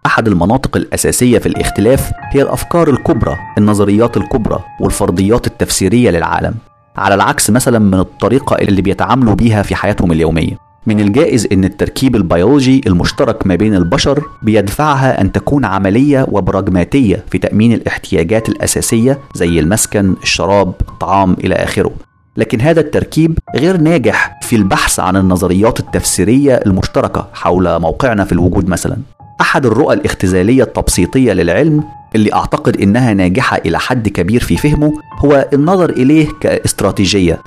أحد المناطق الأساسية في الاختلاف هي الأفكار الكبرى، النظريات الكبرى والفرضيات التفسيرية للعالم، على العكس مثلا من الطريقة اللي بيتعاملوا بيها في حياتهم اليومية. من الجائز أن التركيب البيولوجي المشترك ما بين البشر بيدفعها أن تكون عملية وبراجماتية في تأمين الاحتياجات الأساسية زي المسكن، الشراب، الطعام إلى آخره، لكن هذا التركيب غير ناجح في البحث عن النظريات التفسيرية المشتركة حول موقعنا في الوجود مثلا. أحد الرؤى الاختزالية التبسيطية للعلم اللي أعتقد إنها ناجحة إلى حد كبير في فهمه هو النظر إليه كاستراتيجية.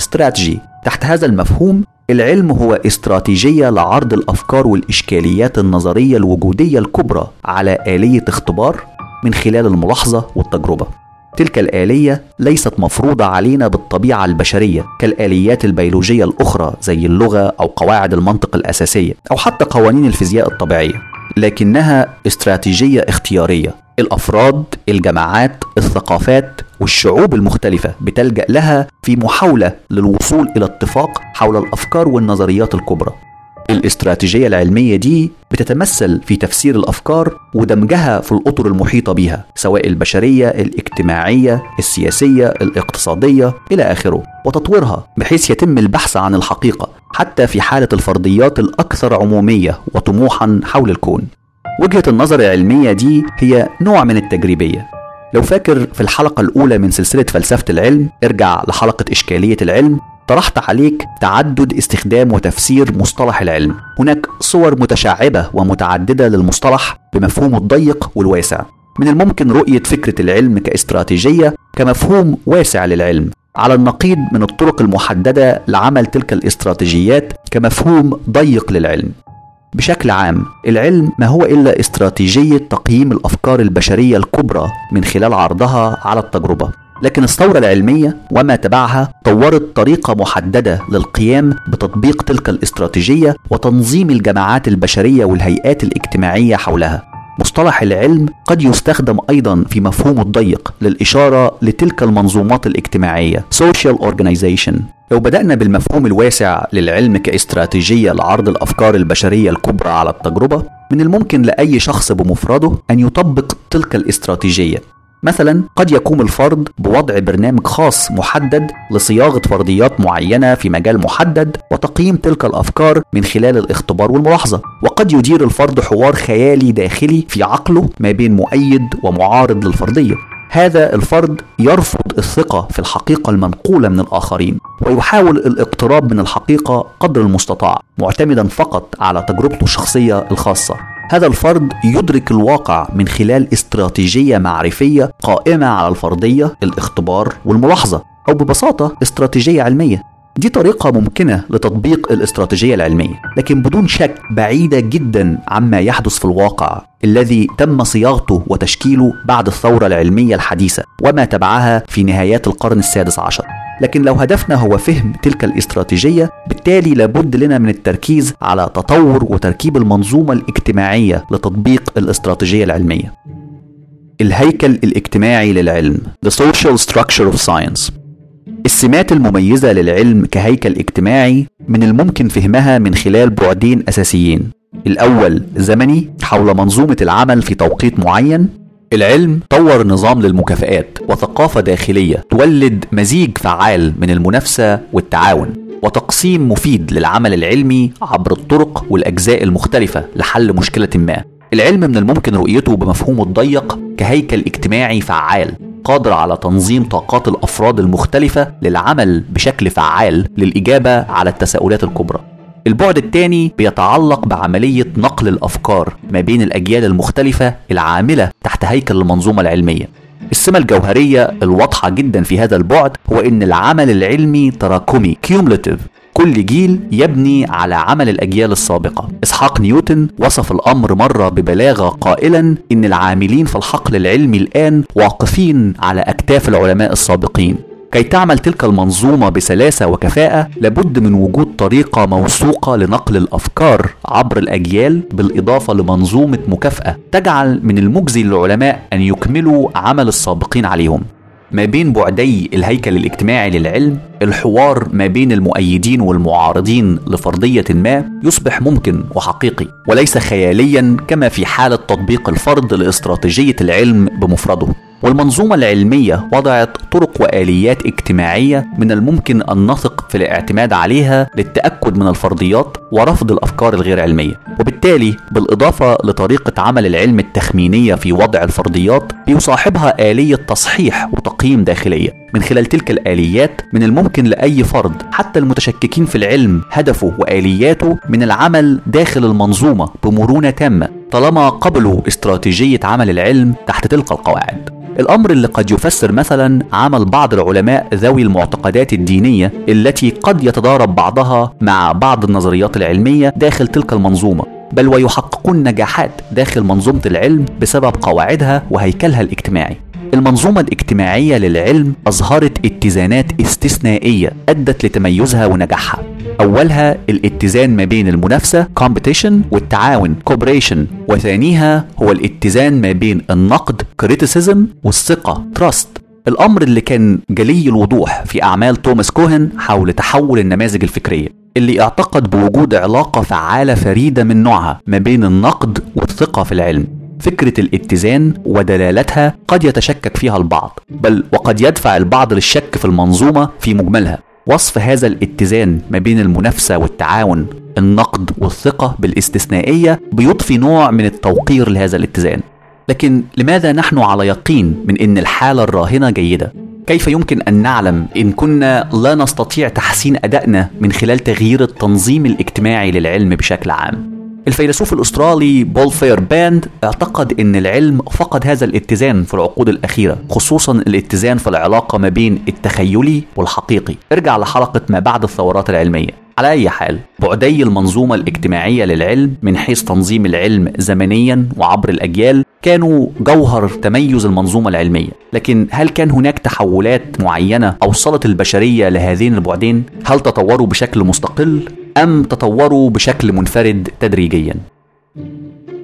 تحت هذا المفهوم العلم هو استراتيجية لعرض الأفكار والإشكاليات النظرية الوجودية الكبرى على آلية اختبار من خلال الملاحظة والتجربة. تلك الآلية ليست مفروضة علينا بالطبيعة البشرية كالآليات البيولوجية الأخرى زي اللغة أو قواعد المنطق الأساسية أو حتى قوانين الفيزياء الطبيعية، لكنها استراتيجية اختيارية الأفراد، الجماعات، الثقافات والشعوب المختلفة بتلجأ لها في محاولة للوصول إلى اتفاق حول الأفكار والنظريات الكبرى. الاستراتيجية العلمية دي بتتمثل في تفسير الأفكار ودمجها في الأطر المحيطة بها، سواء البشرية، الاجتماعية، السياسية، الاقتصادية إلى آخره، وتطويرها بحيث يتم البحث عن الحقيقة حتى في حالة الفرضيات الأكثر عمومية وطموحا حول الكون. وجهة النظر العلمية دي هي نوع من التجريبية. لو فاكر في الحلقة الأولى من سلسلة فلسفة العلم، ارجع لحلقة إشكالية العلم، طرحت عليك تعدد استخدام وتفسير مصطلح العلم. هناك صور متشعبة ومتعددة للمصطلح بمفهومه الضيق والواسع. من الممكن رؤية فكرة العلم كاستراتيجية كمفهوم واسع للعلم، على النقيض من الطرق المحددة لعمل تلك الاستراتيجيات كمفهوم ضيق للعلم. بشكل عام العلم ما هو إلا استراتيجية تقييم الأفكار البشرية الكبرى من خلال عرضها على التجربة، لكن الثورة العلمية وما تبعها طورت طريقة محددة للقيام بتطبيق تلك الاستراتيجية وتنظيم الجماعات البشرية والهيئات الاجتماعية حولها. مصطلح العلم قد يستخدم أيضا في مفهومه الضيق للإشارة لتلك المنظومات الاجتماعية Social Organization لو بدأنا بالمفهوم الواسع للعلم كاستراتيجية لعرض الأفكار البشرية الكبرى على التجربة، من الممكن لأي شخص بمفرده أن يطبق تلك الاستراتيجية. مثلا قد يقوم الفرد بوضع برنامج خاص محدد لصياغة فرضيات معينة في مجال محدد وتقييم تلك الأفكار من خلال الاختبار والملاحظة، وقد يدير الفرد حوار خيالي داخلي في عقله ما بين مؤيد ومعارض للفرضية. هذا الفرد يرفض الثقة في الحقيقة المنقولة من الآخرين ويحاول الاقتراب من الحقيقة قدر المستطاع معتمدا فقط على تجربته الشخصية الخاصة. هذا الفرد يدرك الواقع من خلال استراتيجية معرفية قائمة على الفرضية، الاختبار والملاحظة، أو ببساطة استراتيجية علمية. دي طريقة ممكنة لتطبيق الاستراتيجية العلمية، لكن بدون شك بعيدة جدا عما يحدث في الواقع الذي تم صياغته وتشكيله بعد الثورة العلمية الحديثة وما تبعها في نهايات القرن السادس عشر. لكن لو هدفنا هو فهم تلك الاستراتيجية، بالتالي لابد لنا من التركيز على تطور وتركيب المنظومة الاجتماعية لتطبيق الاستراتيجية العلمية. الهيكل الاجتماعي للعلم The Social Structure of Science. السمات المميزة للعلم كهيكل اجتماعي من الممكن فهمها من خلال بعدين أساسيين. الأول زمني، حول منظومة العمل في توقيت معين. العلم طور نظام للمكافآت وثقافة داخلية تولد مزيج فعال من المنافسة والتعاون وتقسيم مفيد للعمل العلمي عبر الطرق والأجزاء المختلفة لحل مشكلة ما. العلم من الممكن رؤيته بمفهومه الضيق كهيكل اجتماعي فعال قادر على تنظيم طاقات الأفراد المختلفة للعمل بشكل فعال للإجابة على التساؤلات الكبرى. البعد الثاني بيتعلق بعملية نقل الأفكار ما بين الأجيال المختلفة العاملة تحت هيكل المنظومة العلمية. السمة الجوهرية الواضحة جدا في هذا البعد هو إن العمل العلمي تراكمي cumulative، كل جيل يبني على عمل الأجيال السابقة. إسحاق نيوتن وصف الأمر مرة ببلاغة قائلا إن العاملين في الحقل العلمي الآن واقفين على أكتاف العلماء السابقين. كي تعمل تلك المنظومة بسلاسة وكفاءة لابد من وجود طريقة موثوقة لنقل الأفكار عبر الأجيال، بالإضافة لمنظومة مكافأة تجعل من المجزي للعلماء أن يكملوا عمل السابقين عليهم. ما بين بعدي الهيكل الاجتماعي للعلم، الحوار ما بين المؤيدين والمعارضين لفرضية ما يصبح ممكن وحقيقي وليس خياليا كما في حالة تطبيق الفرد لاستراتيجية العلم بمفرده. والمنظومة العلمية وضعت طرق وآليات اجتماعية من الممكن أن نثق في الاعتماد عليها للتأكد من الفرضيات ورفض الأفكار الغير علمية، وبالتالي بالإضافة لطريقة عمل العلم التخمينية في وضع الفرضيات بيصاحبها آلية تصحيح وتقييم داخلية. من خلال تلك الآليات من الممكن لأي فرد حتى المتشككين في العلم هدفه وآلياته من العمل داخل المنظومة بمرونة تامة طالما قبلوا استراتيجية عمل العلم تحت تلك القواعد. الأمر اللي قد يفسر مثلا عمل بعض العلماء ذوي المعتقدات الدينية التي قد يتضارب بعضها مع بعض النظريات العلمية داخل تلك المنظومة، بل ويحققون نجاحات داخل منظومة العلم بسبب قواعدها وهيكلها الاجتماعي. المنظومة الاجتماعية للعلم أظهرت اتزانات استثنائية أدت لتميزها ونجاحها. أولها الاتزان ما بين المنافسة competition والتعاون cooperation، وثانيها هو الاتزان ما بين النقد criticism والثقة trust. الأمر اللي كان جلي الوضوح في أعمال توماس كوهن حول تحول النماذج الفكرية، اللي اعتقد بوجود علاقة فعالة فريدة من نوعها ما بين النقد والثقة في العلم. فكرة الاتزان ودلالتها قد يتشكك فيها البعض، بل وقد يدفع البعض للشك في المنظومة في مجملها. وصف هذا الاتزان ما بين المنافسة والتعاون، النقد والثقة بالاستثنائية بيضفي نوع من التوقير لهذا الاتزان. لكن لماذا نحن على يقين من أن الحالة الراهنة جيدة؟ كيف يمكن أن نعلم إن كنا لا نستطيع تحسين أدائنا من خلال تغيير التنظيم الاجتماعي للعلم بشكل عام؟ الفيلسوف الأسترالي بول فيرباند اعتقد أن العلم فقد هذا الاتزان في العقود الأخيرة، خصوصا الاتزان في العلاقة ما بين التخيلي والحقيقي. ارجع لحلقة ما بعد الثورات العلمية. على أي حال، بعدي المنظومة الاجتماعية للعلم من حيث تنظيم العلم زمنيا وعبر الأجيال كانوا جوهر تميز المنظومة العلمية، لكن هل كان هناك تحولات معينة أوصلت البشرية لهذين البعدين؟ هل تطوروا بشكل مستقل؟ أم تطوروا بشكل منفرد تدريجيا؟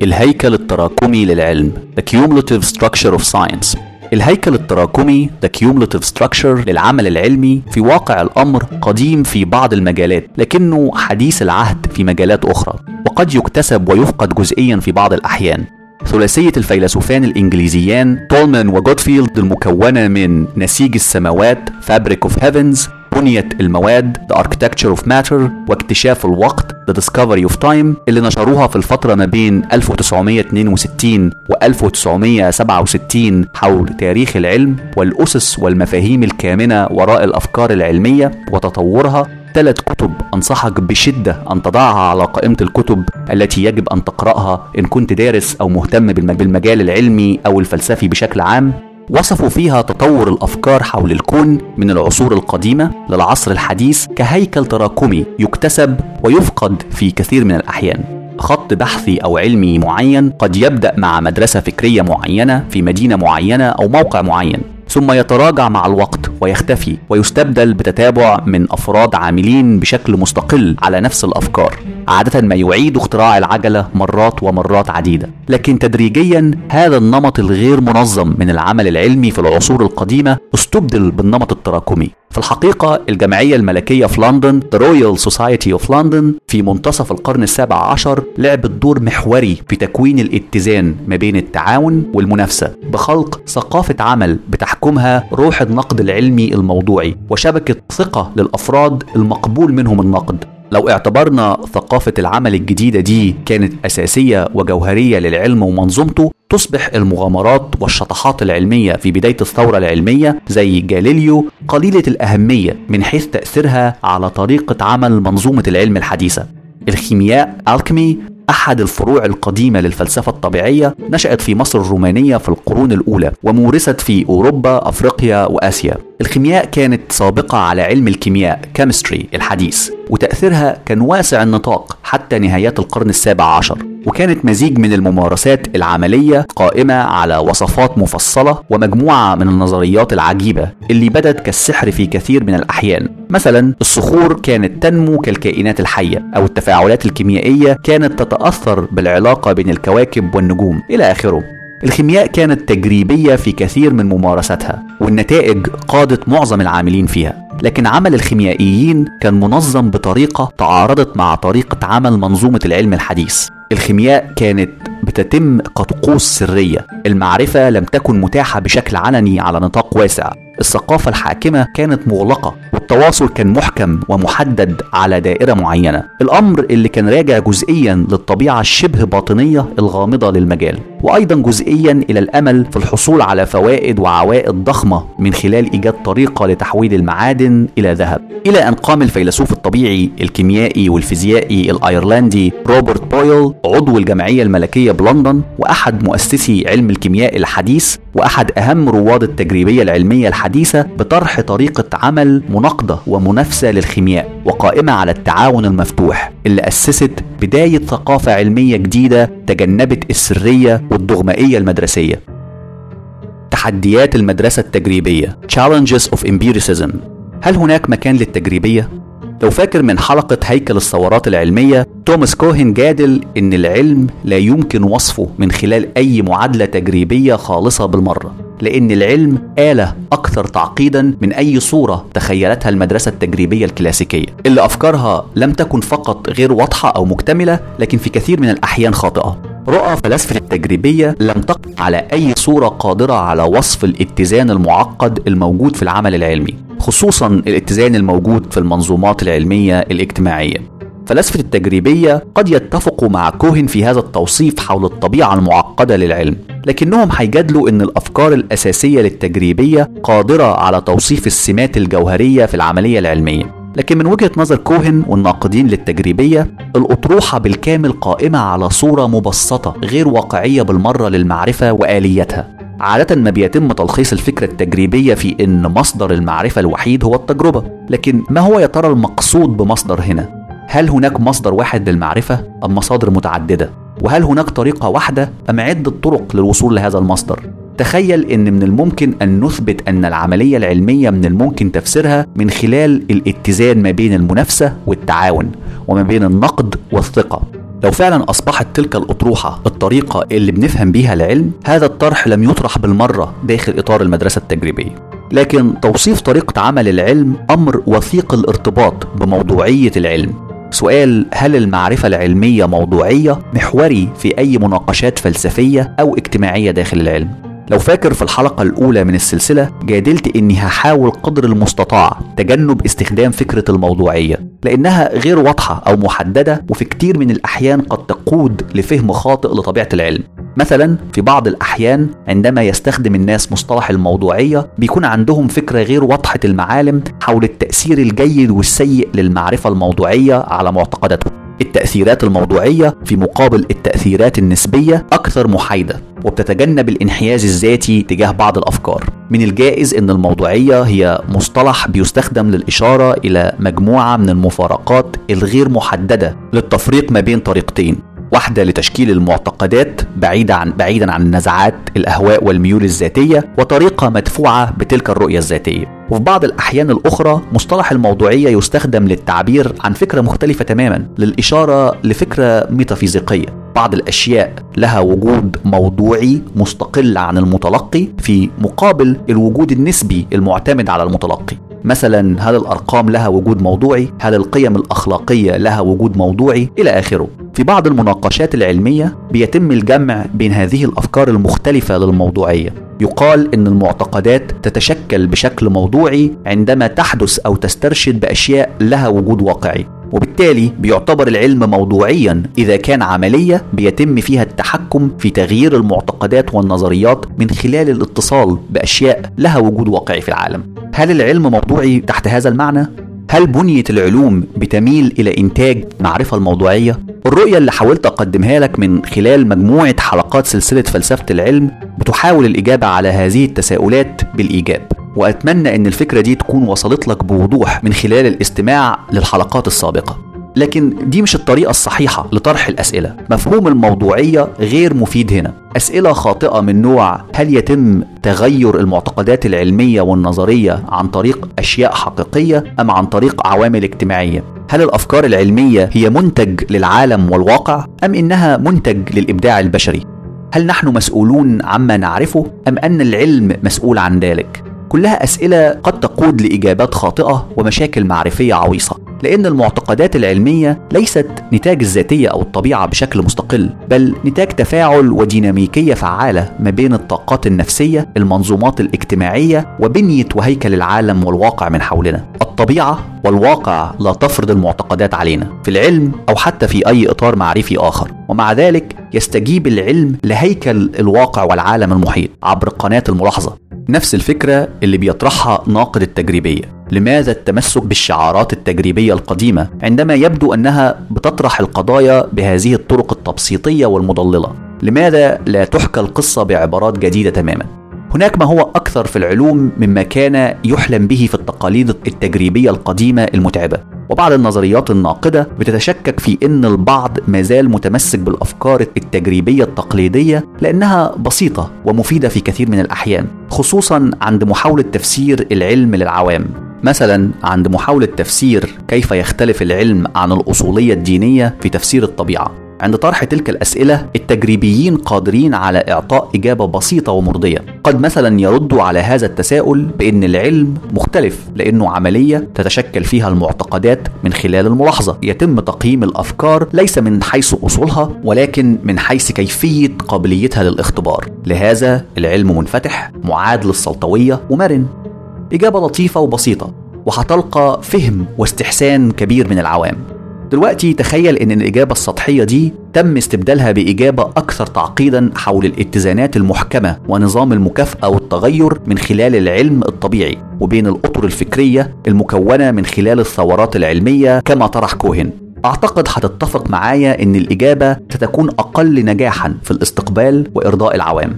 الهيكل التراكمي للعلم The Cumulative Structure of Science. الهيكل التراكمي The Cumulative Structure للعمل العلمي في واقع الأمر قديم في بعض المجالات لكنه حديث العهد في مجالات أخرى، وقد يكتسب ويفقد جزئيا في بعض الأحيان. ثلاثية الفيلسوفان الإنجليزيان تولمان وجودفيلد المكونة من نسيج السماوات Fabric of Heavens، بنية المواد The Architecture of Matter، واكتشاف الوقت The Discovery of Time، اللي نشروها في الفترة ما بين 1962 و 1967 حول تاريخ العلم والأسس والمفاهيم الكامنة وراء الأفكار العلمية وتطورها. 3 كتب أنصحك بشدة أن تضعها على قائمة الكتب التي يجب أن تقرأها إن كنت دارس أو مهتم بالمجال العلمي أو الفلسفي بشكل عام. وصفوا فيها تطور الأفكار حول الكون من العصور القديمة للعصر الحديث كهيكل تراكمي يكتسب ويفقد في كثير من الأحيان. خط بحثي أو علمي معين قد يبدأ مع مدرسة فكرية معينة في مدينة معينة أو موقع معين، ثم يتراجع مع الوقت ويختفي ويستبدل بتتابع من أفراد عاملين بشكل مستقل على نفس الأفكار، عادة ما يعيد اختراع العجلة مرات ومرات عديدة. لكن تدريجيا هذا النمط الغير منظم من العمل العلمي في العصور القديمة استبدل بالنمط التراكمي. في الحقيقة الجمعية الملكية في لندن The Royal Society of London في منتصف القرن ال17 لعبت دور محوري في تكوين الاتزان ما بين التعاون والمنافسة بخلق ثقافة عمل بتحكمها روح النقد العلمي الموضوعي وشبكة ثقة للأفراد المقبول منهم النقد. لو اعتبرنا ثقافة العمل الجديدة دي كانت أساسية وجوهرية للعلم ومنظومته، تصبح المغامرات والشطحات العلمية في بداية الثورة العلمية زي جاليليو قليلة الأهمية من حيث تأثيرها على طريقة عمل منظومة العلم الحديثة. الخيمياء ألكيمي أحد الفروع القديمة للفلسفة الطبيعية نشأت في مصر الرومانية في القرون الأولى ومورست في أوروبا أفريقيا وآسيا. الخيمياء كانت سابقة على علم الكيمياء chemistry الحديث، وتأثيرها كان واسع النطاق حتى نهايات القرن ال17، وكانت مزيج من الممارسات العملية قائمة على وصفات مفصلة ومجموعة من النظريات العجيبة اللي بدت كالسحر في كثير من الأحيان. مثلا الصخور كانت تنمو كالكائنات الحية، أو التفاعلات الكيميائية كانت تتأثر بالعلاقة بين الكواكب والنجوم إلى آخره. الخيمياء كانت تجريبية في كثير من ممارساتها والنتائج قادت معظم العاملين فيها، لكن عمل الخيميائيين كان منظم بطريقة تعارضت مع طريقة عمل منظومة العلم الحديث. الخيمياء كانت بتتم كطقوس سرية، المعرفة لم تكن متاحة بشكل علني على نطاق واسع، الثقافة الحاكمة كانت مغلقة والتواصل كان محكم ومحدد على دائرة معينة، الأمر اللي كان راجع جزئيا للطبيعة الشبه باطنية الغامضة للمجال، وأيضا جزئيا إلى الأمل في الحصول على فوائد وعوائد ضخمة من خلال إيجاد طريقة لتحويل المعادن إلى ذهب. إلى أن قام الفيلسوف الطبيعي الكيميائي والفيزيائي الأيرلندي روبرت بويل عضو الجمعية الملكية بلندن وأحد مؤسسي علم الكيمياء الحديث وأحد أهم رواد التجريبية العلمية الحديثة بطرح طريقة عمل مناقضة ومنافسة للخيمياء وقائمة على التعاون المفتوح، اللي أسست بداية ثقافة علمية جديدة تجنبت السرية والدغمائية المدرسية. تحديات المدرسة التجريبية Challenges of Empiricism. هل هناك مكان للتجريبية؟ لو فاكر من حلقة هيكل الثورات العلمية، توماس كوهن جادل إن العلم لا يمكن وصفه من خلال أي معادلة تجريبية خالصة بالمرة، لأن العلم آلة أكثر تعقيدا من أي صورة تخيلتها المدرسة التجريبية الكلاسيكية، اللي أفكارها لم تكن فقط غير واضحة أو مكتملة لكن في كثير من الأحيان خاطئة. رؤى فلسفة التجريبية لم تقم على أي صورة قادرة على وصف الاتزان المعقد الموجود في العمل العلمي، خصوصا الاتزان الموجود في المنظومات العلمية الاجتماعية. فلسفة التجريبية قد يتفقوا مع كوهن في هذا التوصيف حول الطبيعة المعقدة للعلم، لكنهم هيجادلوا إن الأفكار الأساسية للتجريبية قادرة على توصيف السمات الجوهرية في العملية العلمية. لكن من وجهة نظر كوهن والناقدين للتجريبية، الأطروحة بالكامل قائمة على صورة مبسطة غير واقعية بالمرة للمعرفة وآليتها. عادة ما بيتم تلخيص الفكرة التجريبية في إن مصدر المعرفة الوحيد هو التجربة، لكن ما هو يا ترى المقصود بمصدر هنا؟ هل هناك مصدر واحد للمعرفة أم مصادر متعددة؟ وهل هناك طريقة واحدة أم عدة طرق للوصول لهذا المصدر؟ تخيل أن من الممكن أن نثبت أن العملية العلمية من الممكن تفسيرها من خلال الاتزان ما بين المنافسة والتعاون وما بين النقد والثقة. لو فعلا أصبحت تلك الأطروحة الطريقة اللي بنفهم بيها العلم، هذا الطرح لم يطرح بالمرة داخل إطار المدرسة التجريبية. لكن توصيف طريقة عمل العلم أمر وثيق الارتباط بموضوعية العلم. سؤال هل المعرفة العلمية موضوعية محوري في أي مناقشات فلسفية أو اجتماعية داخل العلم. لو فاكر في الحلقة الأولى من السلسلة جادلت إني هحاول قدر المستطاع تجنب استخدام فكرة الموضوعية لأنها غير واضحة أو محددة، وفي كتير من الأحيان قد تقود لفهم خاطئ لطبيعة العلم. مثلا في بعض الأحيان عندما يستخدم الناس مصطلح الموضوعية بيكون عندهم فكرة غير واضحة المعالم حول التأثير الجيد والسيء للمعرفة الموضوعية على معتقداتهم. التأثيرات الموضوعية في مقابل التأثيرات النسبية أكثر محايدة، وبتتجنب الانحياز الذاتي تجاه بعض الأفكار. من الجائز أن الموضوعية هي مصطلح بيستخدم للإشارة إلى مجموعة من المفارقات الغير محددة للتفريق ما بين طريقتين، واحدة لتشكيل المعتقدات بعيدا عن النزعات الأهواء والميول الذاتية، وطريقة مدفوعة بتلك الرؤية الذاتية. وفي بعض الأحيان الأخرى مصطلح الموضوعية يستخدم للتعبير عن فكرة مختلفة تماما للإشارة لفكرة ميتافيزيقية. بعض الأشياء لها وجود موضوعي مستقل عن المتلقي في مقابل الوجود النسبي المعتمد على المتلقي. مثلا هل الأرقام لها وجود موضوعي؟ هل القيم الأخلاقية لها وجود موضوعي؟ إلى آخره. في بعض المناقشات العلمية بيتم الجمع بين هذه الأفكار المختلفة للموضوعية. يقال إن المعتقدات تتشكل بشكل موضوعي عندما تحدث أو تسترشد بأشياء لها وجود واقعي، وبالتالي بيعتبر العلم موضوعيا إذا كان عملية بيتم فيها التحكم في تغيير المعتقدات والنظريات من خلال الاتصال بأشياء لها وجود واقعي في العالم. هل العلم موضوعي تحت هذا المعنى؟ هل بنية العلوم بتميل إلى إنتاج معرفة الموضوعية؟ الرؤية اللي حاولت أقدمها لك من خلال مجموعة حلقات سلسلة فلسفة العلم بتحاول الإجابة على هذه التساؤلات بالإيجاب، وأتمنى أن الفكرة دي تكون وصلت لك بوضوح من خلال الاستماع للحلقات السابقة. لكن دي مش الطريقة الصحيحة لطرح الأسئلة. مفهوم الموضوعية غير مفيد هنا. أسئلة خاطئة من نوع هل يتم تغير المعتقدات العلمية والنظرية عن طريق أشياء حقيقية أم عن طريق عوامل اجتماعية؟ هل الأفكار العلمية هي منتج للعالم والواقع أم إنها منتج للإبداع البشري؟ هل نحن مسؤولون عما نعرفه أم أن العلم مسؤول عن ذلك؟ كلها أسئلة قد تقود لإجابات خاطئة ومشاكل معرفية عويصة، لأن المعتقدات العلمية ليست نتاج الذاتية أو الطبيعة بشكل مستقل، بل نتاج تفاعل وديناميكية فعالة ما بين الطاقات النفسية، المنظومات الاجتماعية، وبنية وهيكل العالم والواقع من حولنا. الطبيعة والواقع لا تفرض المعتقدات علينا في العلم أو حتى في أي إطار معرفي آخر، ومع ذلك يستجيب العلم لهيكل الواقع والعالم المحيط عبر قناة الملاحظة. نفس الفكرة اللي بيطرحها ناقد التجريبية. لماذا التمسك بالشعارات التجريبية القديمة عندما يبدو أنها بتطرح القضايا بهذه الطرق التبسيطية والمضللة؟ لماذا لا تحكى القصة بعبارات جديدة تماما؟ هناك ما هو أكثر في العلوم مما كان يحلم به في التقاليد التجريبية القديمة المتعبة، وبعض النظريات الناقدة بتتشكك في أن البعض مازال متمسك بالأفكار التجريبية التقليدية لأنها بسيطة ومفيدة في كثير من الأحيان، خصوصا عند محاولة تفسير العلم للعوام. مثلا عند محاولة تفسير كيف يختلف العلم عن الأصولية الدينية في تفسير الطبيعة. عند طرح تلك الأسئلة التجريبيين قادرين على إعطاء إجابة بسيطة ومرضية. قد مثلا يردوا على هذا التساؤل بأن العلم مختلف لأنه عملية تتشكل فيها المعتقدات من خلال الملاحظة، يتم تقييم الأفكار ليس من حيث أصولها ولكن من حيث كيفية قابليتها للاختبار، لهذا العلم منفتح معاد للسلطوية ومرن. إجابة لطيفة وبسيطة وهتلقى فهم واستحسان كبير من العوام. دلوقتي تخيل أن الإجابة السطحية دي تم استبدالها بإجابة أكثر تعقيدا حول الاتزانات المحكمة ونظام المكافأة والتغير من خلال العلم الطبيعي وبين الأطر الفكرية المكونة من خلال الثورات العلمية كما طرح كوهن. أعتقد هتتفق معايا أن الإجابة ستكون أقل نجاحا في الاستقبال وإرضاء العوام،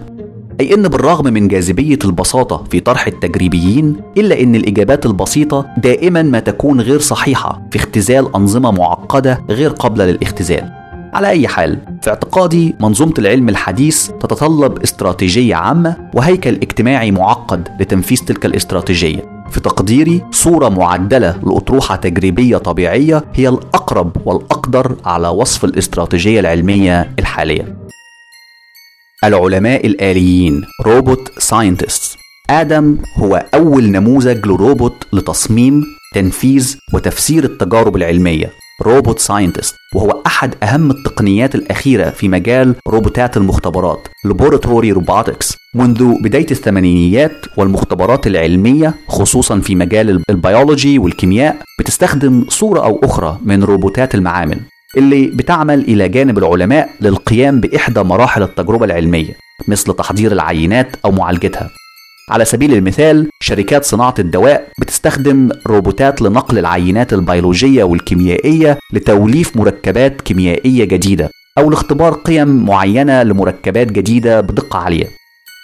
أي أن بالرغم من جاذبية البساطة في طرح التجريبيين إلا أن الإجابات البسيطة دائما ما تكون غير صحيحة في اختزال أنظمة معقدة غير قابلة للاختزال. على أي حال في اعتقادي منظومة العلم الحديث تتطلب استراتيجية عامة وهيكل اجتماعي معقد لتنفيذ تلك الاستراتيجية، في تقديري صورة معدلة لأطروحة تجريبية طبيعية هي الأقرب والأقدر على وصف الاستراتيجية العلمية الحالية. العلماء الآليين روبوت ساينتست. آدم هو أول نموذج لروبوت لتصميم تنفيذ وتفسير التجارب العلمية، روبوت ساينتست، وهو أحد أهم التقنيات الأخيرة في مجال روبوتات المختبرات لابوراتوري روبوتكس منذ بداية الثمانينيات. والمختبرات العلمية خصوصا في مجال البيولوجي والكيمياء بتستخدم صورة أو أخرى من روبوتات المعامل اللي بتعمل إلى جانب العلماء للقيام بإحدى مراحل التجربة العلمية مثل تحضير العينات أو معالجتها. على سبيل المثال شركات صناعة الدواء بتستخدم روبوتات لنقل العينات البيولوجية والكيميائية لتوليف مركبات كيميائية جديدة أو لاختبار قيم معينة لمركبات جديدة بدقة عالية.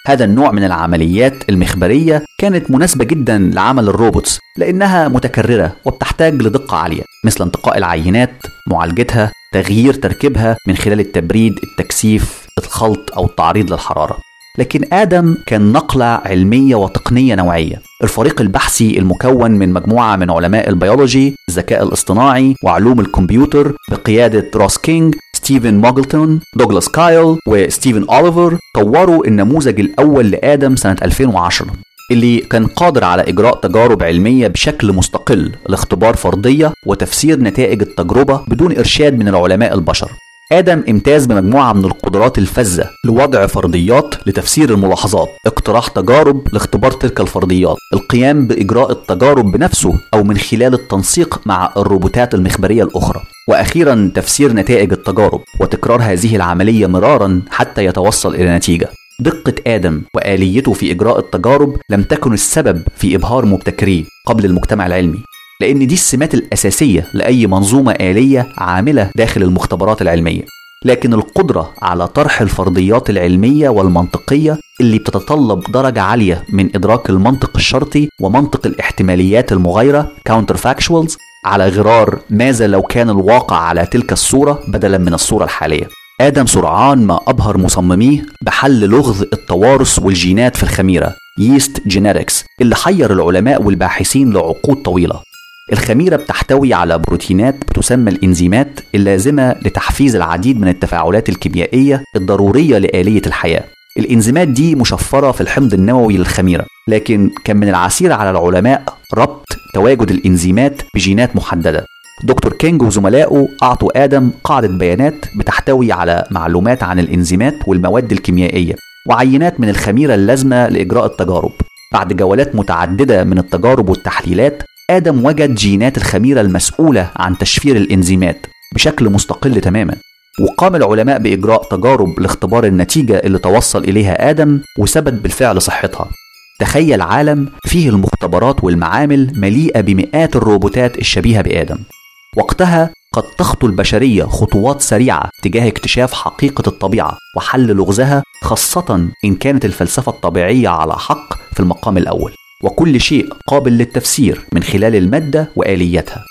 هذا النوع من العمليات المخبرية كانت مناسبة جدا لعمل الروبوتس لأنها متكررة وبتحتاج لدقة عالية مثل انتقاء العينات، معالجتها، تغيير تركيبها من خلال التبريد، التكثيف، الخلط أو التعريض للحرارة. لكن آدم كان نقلة علمية وتقنية نوعية. الفريق البحثي المكون من مجموعة من علماء البيولوجي، الذكاء الاصطناعي وعلوم الكمبيوتر بقيادة روس كينج، ستيفن موغلتون، دوغلاس كايل وستيفن أوليفر طوروا النموذج الأول لآدم سنة 2010 اللي كان قادر على إجراء تجارب علمية بشكل مستقل لاختبار فرضية وتفسير نتائج التجربة بدون إرشاد من العلماء البشر. آدم امتاز بمجموعة من القدرات الفذة لوضع فرضيات لتفسير الملاحظات، اقتراح تجارب لاختبار تلك الفرضيات، القيام بإجراء التجارب بنفسه أو من خلال التنسيق مع الروبوتات المخبرية الأخرى، وأخيرا تفسير نتائج التجارب وتكرار هذه العملية مرارا حتى يتوصل إلى نتيجة. دقة آدم وآليته في إجراء التجارب لم تكن السبب في إبهار مبتكريه قبل المجتمع العلمي، لأن دي السمات الأساسية لأي منظومة آلية عاملة داخل المختبرات العلمية، لكن القدرة على طرح الفرضيات العلمية والمنطقية اللي بتتطلب درجة عالية من إدراك المنطق الشرطي ومنطق الاحتماليات المغايرة counterfactuals على غرار ماذا لو كان الواقع على تلك الصورة بدلا من الصورة الحالية. آدم سرعان ما أبهر مصمميه بحل لغز التوارث والجينات في الخميرة yeast genetics اللي حير العلماء والباحثين لعقود طويلة. الخميرة بتحتوي على بروتينات بتسمى الإنزيمات اللازمة لتحفيز العديد من التفاعلات الكيميائية الضرورية لآلية الحياة. الإنزيمات دي مشفرة في الحمض النووي للخميرة، لكن كان من العسير على العلماء ربط تواجد الإنزيمات بجينات محددة. دكتور كينج وزملائه أعطوا آدم قاعدة بيانات بتحتوي على معلومات عن الإنزيمات والمواد الكيميائية وعينات من الخميرة اللازمة لإجراء التجارب. بعد جولات متعددة من التجارب والتحليلات آدم وجد جينات الخميرة المسؤولة عن تشفير الإنزيمات بشكل مستقل تماما، وقام العلماء بإجراء تجارب لاختبار النتيجة اللي توصل إليها آدم وثبت بالفعل صحتها. تخيل عالم فيه المختبرات والمعامل مليئة بمئات الروبوتات الشبيهة بآدم. وقتها قد تخطو البشرية خطوات سريعة تجاه اكتشاف حقيقة الطبيعة وحل لغزها، خاصة إن كانت الفلسفة الطبيعية على حق في المقام الأول، وكل شيء قابل للتفسير من خلال المادة وآليتها.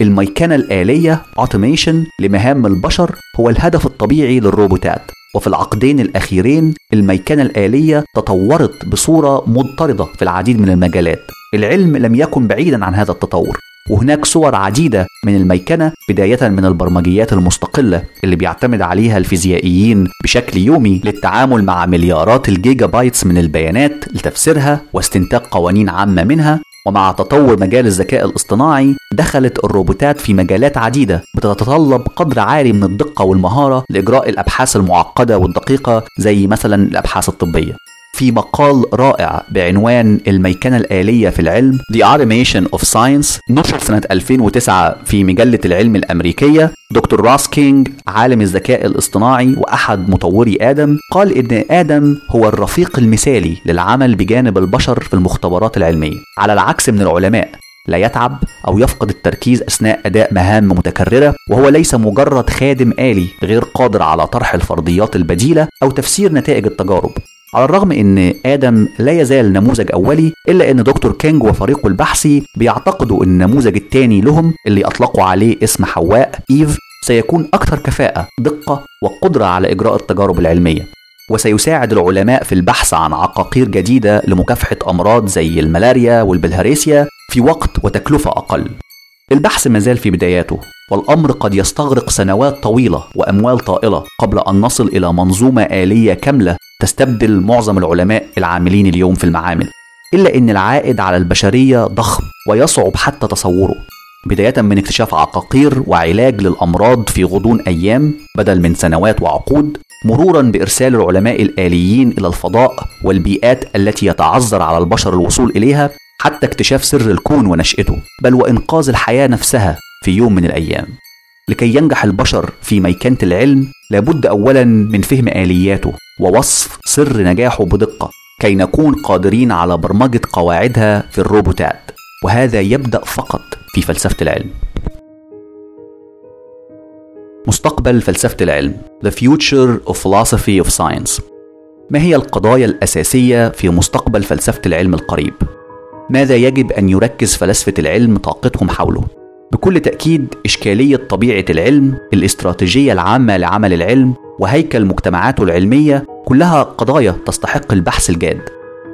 الميكنة الآلية Automation لمهام البشر هو الهدف الطبيعي للروبوتات، وفي العقدين الأخيرين الميكنة الآلية تطورت بصورة مضطردة في العديد من المجالات. العلم لم يكن بعيدا عن هذا التطور، وهناك صور عديدة من الميكنة بداية من البرمجيات المستقلة اللي بيعتمد عليها الفيزيائيين بشكل يومي للتعامل مع مليارات الجيجا بايتس من البيانات لتفسيرها واستنتاج قوانين عامة منها. ومع تطور مجال الذكاء الاصطناعي دخلت الروبوتات في مجالات عديدة بتتطلب قدر عالي من الدقة والمهارة لإجراء الأبحاث المعقدة والدقيقة زي مثلا الأبحاث الطبية. في مقال رائع بعنوان الميكنة الآلية في العلم The Automation of Science نشر سنة 2009 في مجلة العلم الأمريكية، دكتور راس كينج عالم الذكاء الاصطناعي وأحد مطوري آدم قال إن آدم هو الرفيق المثالي للعمل بجانب البشر في المختبرات العلمية، على العكس من العلماء لا يتعب أو يفقد التركيز أثناء أداء مهام متكررة، وهو ليس مجرد خادم آلي غير قادر على طرح الفرضيات البديلة أو تفسير نتائج التجارب. على الرغم ان آدم لا يزال نموذج اولي، الا ان دكتور كينج وفريقه البحثي بيعتقدوا ان النموذج الثاني لهم اللي اطلقوا عليه اسم حواء إيف سيكون اكثر كفاءة، دقة وقدرة على اجراء التجارب العلمية. وسيساعد العلماء في البحث عن عقاقير جديدة لمكافحة أمراض زي الملاريا والبلهارسيا في وقت وتكلفة أقل. البحث مازال في بداياته، والأمر قد يستغرق سنوات طويلة وأموال طائلة قبل أن نصل إلى منظومة آلية كاملة تستبدل معظم العلماء العاملين اليوم في المعامل، إلا أن العائد على البشرية ضخم ويصعب حتى تصوره، بداية من اكتشاف عقاقير وعلاج للأمراض في غضون أيام بدل من سنوات وعقود، مرورا بإرسال العلماء الآليين إلى الفضاء والبيئات التي يتعذر على البشر الوصول إليها، حتى اكتشاف سر الكون ونشأته، بل وإنقاذ الحياة نفسها في يوم من الأيام. لكي ينجح البشر في ميكنة العلم لابد أولا من فهم آلياته ووصف سر نجاحه بدقة، كي نكون قادرين على برمجة قواعدها في الروبوتات، وهذا يبدأ فقط في فلسفة العلم. مستقبل فلسفة العلم The Future of Philosophy of Science. ما هي القضايا الأساسية في مستقبل فلسفة العلم القريب؟ ماذا يجب أن يركز فلسفة العلم طاقتهم حوله؟ بكل تأكيد إشكالية طبيعة العلم، الاستراتيجية العامة لعمل العلم، وهيكل مجتمعاته العلمية، كلها قضايا تستحق البحث الجاد.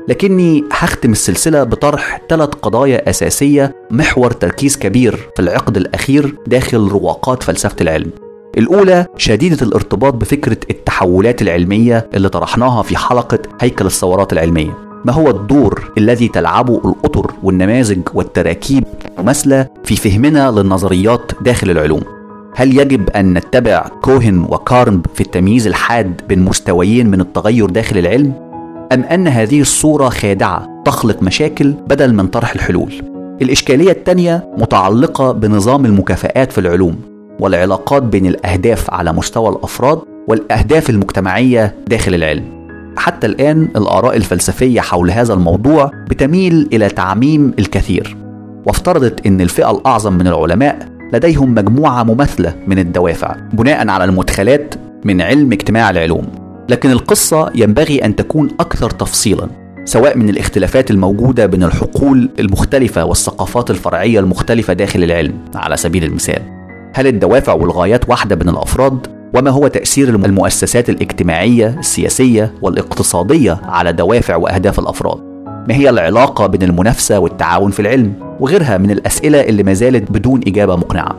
لكني هختم السلسلة بطرح 3 قضايا أساسية محور تركيز كبير في العقد الأخير داخل رواقات فلسفة العلم. الأولى شديدة الارتباط بفكرة التحولات العلمية اللي طرحناها في حلقة هيكل الثورات العلمية. ما هو الدور الذي تلعبه الأطر والنماذج والتراكيب المماثلة في فهمنا للنظريات داخل العلوم؟ هل يجب أن نتبع كوهن وكارمب في التمييز الحاد بين مستويين من التغير داخل العلم؟ أم أن هذه الصورة خادعة تخلق مشاكل بدل من طرح الحلول؟ الإشكالية الثانية متعلقة بنظام المكافآت في العلوم والعلاقات بين الأهداف على مستوى الأفراد والأهداف المجتمعية داخل العلم. حتى الآن الآراء الفلسفية حول هذا الموضوع بتميل إلى تعميم الكثير، وافترضت أن الفئة الأعظم من العلماء لديهم مجموعة مماثلة من الدوافع بناء على المدخلات من علم اجتماع العلوم، لكن القصة ينبغي أن تكون أكثر تفصيلا، سواء من الاختلافات الموجودة بين الحقول المختلفة والثقافات الفرعية المختلفة داخل العلم. على سبيل المثال، هل الدوافع والغايات واحدة بين الأفراد؟ وما هو تأثير المؤسسات الاجتماعية السياسية والاقتصادية على دوافع وأهداف الأفراد؟ ما هي العلاقة بين المنافسة والتعاون في العلم؟ وغيرها من الأسئلة اللي ما زالت بدون إجابة مقنعة.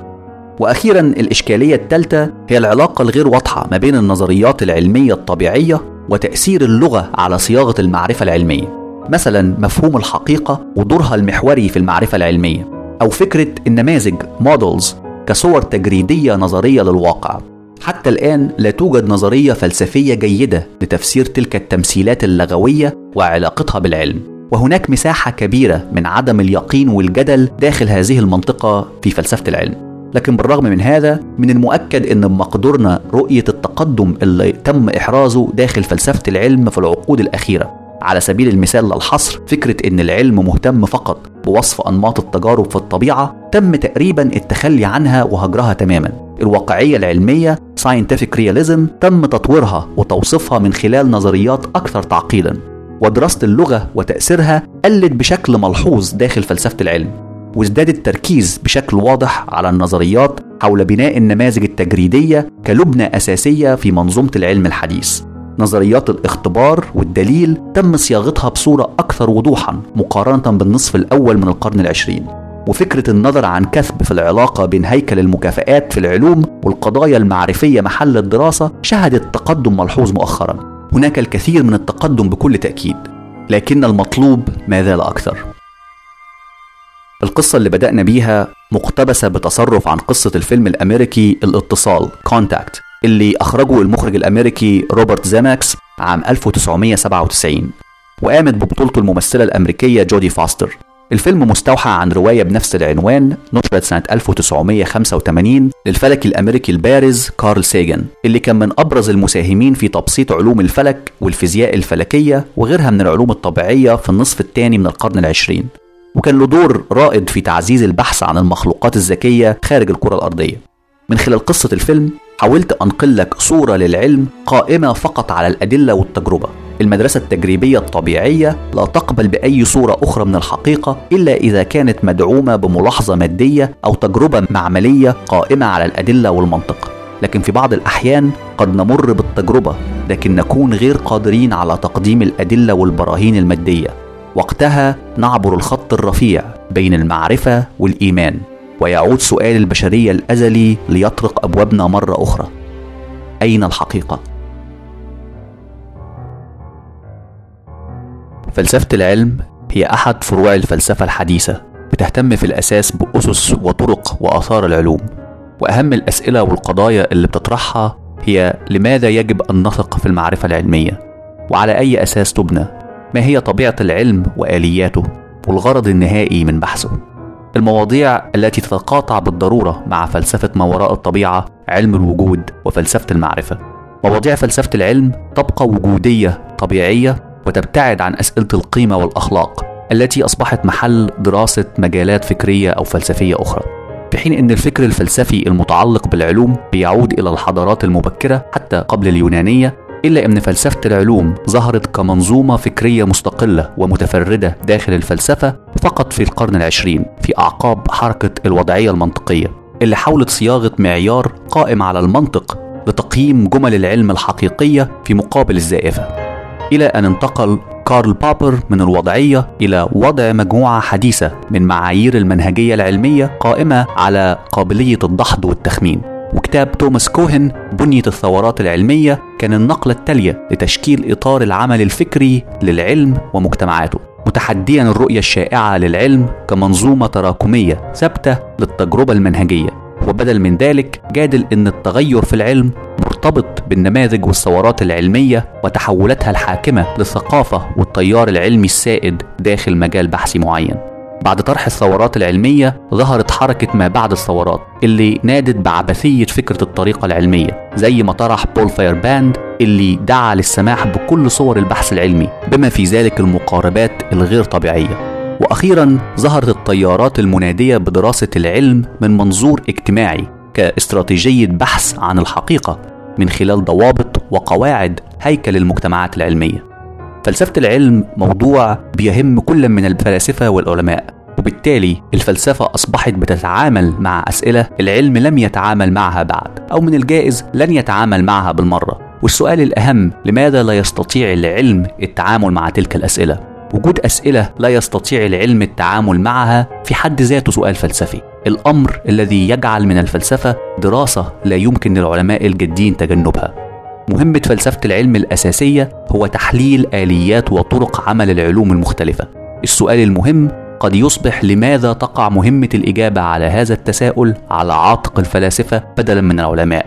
وأخيرا الإشكالية الثالثة هي العلاقة الغير واضحة ما بين النظريات العلمية الطبيعية وتأثير اللغة على صياغة المعرفة العلمية، مثلا مفهوم الحقيقة ودورها المحوري في المعرفة العلمية، أو فكرة النماذج models كصور تجريدية نظرية للواقع. حتى الآن لا توجد نظرية فلسفية جيدة لتفسير تلك التمثيلات اللغوية وعلاقتها بالعلم، وهناك مساحة كبيرة من عدم اليقين والجدل داخل هذه المنطقة في فلسفة العلم. لكن بالرغم من هذا، من المؤكد أن بمقدورنا رؤية التقدم اللي تم إحرازه داخل فلسفة العلم في العقود الأخيرة. على سبيل المثال للحصر، فكرة أن العلم مهتم فقط بوصف أنماط التجارب في الطبيعة تم تقريبا التخلي عنها وهجرها تماما. الواقعية العلمية Scientific Realism تم تطويرها وتوصيفها من خلال نظريات أكثر تعقيدا، ودراسة اللغة وتأثيرها قلت بشكل ملحوظ داخل فلسفة العلم، وازداد التركيز بشكل واضح على النظريات حول بناء النماذج التجريدية كلبنة أساسية في منظومة العلم الحديث. نظريات الاختبار والدليل تم صياغتها بصورة أكثر وضوحا مقارنة بالنصف الأول من القرن 20، وفكرة النظر عن كثب في العلاقة بين هيكل المكافآت في العلوم والقضايا المعرفية محل الدراسة شهدت تقدم ملحوظ مؤخرا. هناك الكثير من التقدم بكل تأكيد، لكن المطلوب ما زال أكثر. القصة اللي بدأنا بيها مقتبسة بتصرف عن قصة الفيلم الأمريكي الاتصال Contact اللي أخرجه المخرج الأمريكي روبرت زاماكس عام 1997، وقامت ببطولته الممثلة الأمريكية جودي فاستر. الفيلم مستوحى عن رواية بنفس العنوان نشرت سنة 1985 للفلكي الأمريكي البارز كارل سيجن، اللي كان من أبرز المساهمين في تبسيط علوم الفلك والفيزياء الفلكية وغيرها من العلوم الطبيعية في النصف الثاني من القرن 20، وكان له دور رائد في تعزيز البحث عن المخلوقات الذكية خارج الكرة الأرضية. من خلال قصة الفيلم حاولت أنقل لك صورة للعلم قائمة فقط على الأدلة والتجربة. المدرسة التجريبية الطبيعية لا تقبل بأي صورة أخرى من الحقيقة إلا إذا كانت مدعومة بملاحظة مادية أو تجربة معملية قائمة على الأدلة والمنطق، لكن في بعض الأحيان قد نمر بالتجربة لكن نكون غير قادرين على تقديم الأدلة والبراهين المادية، وقتها نعبر الخط الرفيع بين المعرفة والإيمان، ويعود سؤال البشرية الأزلي ليطرق أبوابنا مرة أخرى: أين الحقيقة؟ فلسفة العلم هي أحد فروع الفلسفة الحديثة، بتهتم في الأساس بأسس وطرق وآثار العلوم، وأهم الأسئلة والقضايا اللي بتطرحها هي: لماذا يجب أن نثق في المعرفة العلمية؟ وعلى أي أساس تبنى؟ ما هي طبيعة العلم وآلياته؟ والغرض النهائي من بحثه؟ المواضيع التي تتقاطع بالضرورة مع فلسفة ما وراء الطبيعة، علم الوجود وفلسفة المعرفة. مواضيع فلسفة العلم تبقى وجودية طبيعية، وتبتعد عن أسئلة القيمة والأخلاق التي أصبحت محل دراسة مجالات فكرية أو فلسفية أخرى، في حين أن الفكر الفلسفي المتعلق بالعلوم بيعود إلى الحضارات المبكرة حتى قبل اليونانية، إلا أن فلسفة العلوم ظهرت كمنظومة فكرية مستقلة ومتفردة داخل الفلسفة فقط في القرن العشرين، في أعقاب حركة الوضعية المنطقية اللي حاولت صياغة معيار قائم على المنطق لتقييم جمل العلم الحقيقية في مقابل الزائفة، إلى أن انتقل كارل بابر من الوضعية إلى وضع مجموعة حديثة من معايير المنهجية العلمية قائمة على قابلية الدحض والتخمين. وكتاب توماس كوهن بنية الثورات العلمية كان النقلة التالية لتشكيل إطار العمل الفكري للعلم ومجتمعاته، متحديا الرؤية الشائعة للعلم كمنظومة تراكمية ثابتة للتجربة المنهجية، وبدل من ذلك جادل أن التغير في العلم مرتبط بالنماذج والثورات العلمية وتحولاتها الحاكمة للثقافة والتيار العلمي السائد داخل مجال بحثي معين. بعد طرح الثورات العلمية ظهرت حركة ما بعد الثورات اللي نادت بعبثية فكرة الطريقة العلمية، زي ما طرح بول فايرباند اللي دعا للسماح بكل صور البحث العلمي بما في ذلك المقاربات الغير طبيعية. وأخيرا ظهرت التيارات المنادية بدراسة العلم من منظور اجتماعي كاستراتيجية بحث عن الحقيقة من خلال ضوابط وقواعد هيكل المجتمعات العلمية. فلسفة العلم موضوع بيهم كل من الفلاسفة والعلماء، وبالتالي الفلسفة أصبحت بتتعامل مع أسئلة العلم لم يتعامل معها بعد، أو من الجائز لن يتعامل معها بالمرة. والسؤال الأهم: لماذا لا يستطيع العلم التعامل مع تلك الأسئلة؟ وجود أسئلة لا يستطيع العلم التعامل معها في حد ذاته سؤال فلسفي، الأمر الذي يجعل من الفلسفة دراسة لا يمكن للعلماء الجادين تجنبها. مهمة فلسفة العلم الأساسية هو تحليل آليات وطرق عمل العلوم المختلفة. السؤال المهم قد يصبح: لماذا تقع مهمة الإجابة على هذا التساؤل على عاتق الفلاسفة بدلا من العلماء؟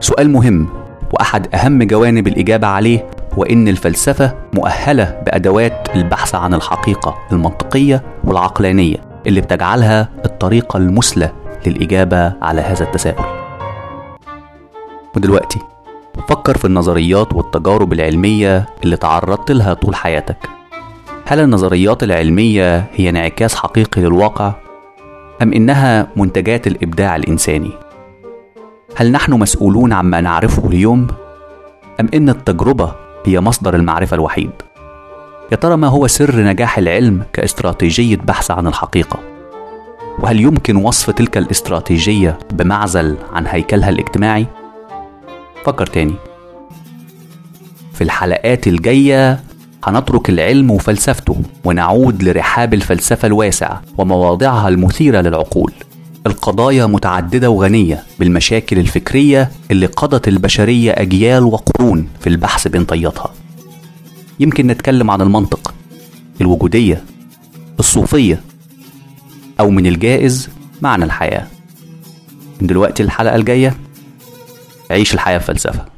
سؤال مهم، وأحد أهم جوانب الإجابة عليه هو إن الفلسفة مؤهلة بأدوات البحث عن الحقيقة المنطقية والعقلانية اللي بتجعلها الطريقة المثلى للإجابة على هذا التساؤل. ودلوقتي فكر في النظريات والتجارب العلمية اللي تعرضت لها طول حياتك. هل النظريات العلمية هي انعكاس حقيقي للواقع؟ أم إنها منتجات الإبداع الإنساني؟ هل نحن مسؤولون عما نعرفه اليوم؟ أم إن التجربة هي مصدر المعرفة الوحيد؟ يا ترى ما هو سر نجاح العلم كاستراتيجية بحث عن الحقيقة؟ وهل يمكن وصف تلك الاستراتيجية بمعزل عن هيكلها الاجتماعي؟ فكر تاني. في الحلقات الجاية هنترك العلم وفلسفته ونعود لرحاب الفلسفة الواسع ومواضيعها المثيرة للعقول. القضايا متعددة وغنية بالمشاكل الفكرية اللي قضت البشرية أجيال وقرون في البحث بنطيتها. يمكن نتكلم عن المنطق، الوجودية، الصوفية، أو من الجائز معنى الحياة. من دلوقتي الحلقة الجاية، عيش الحياة بفلسفة.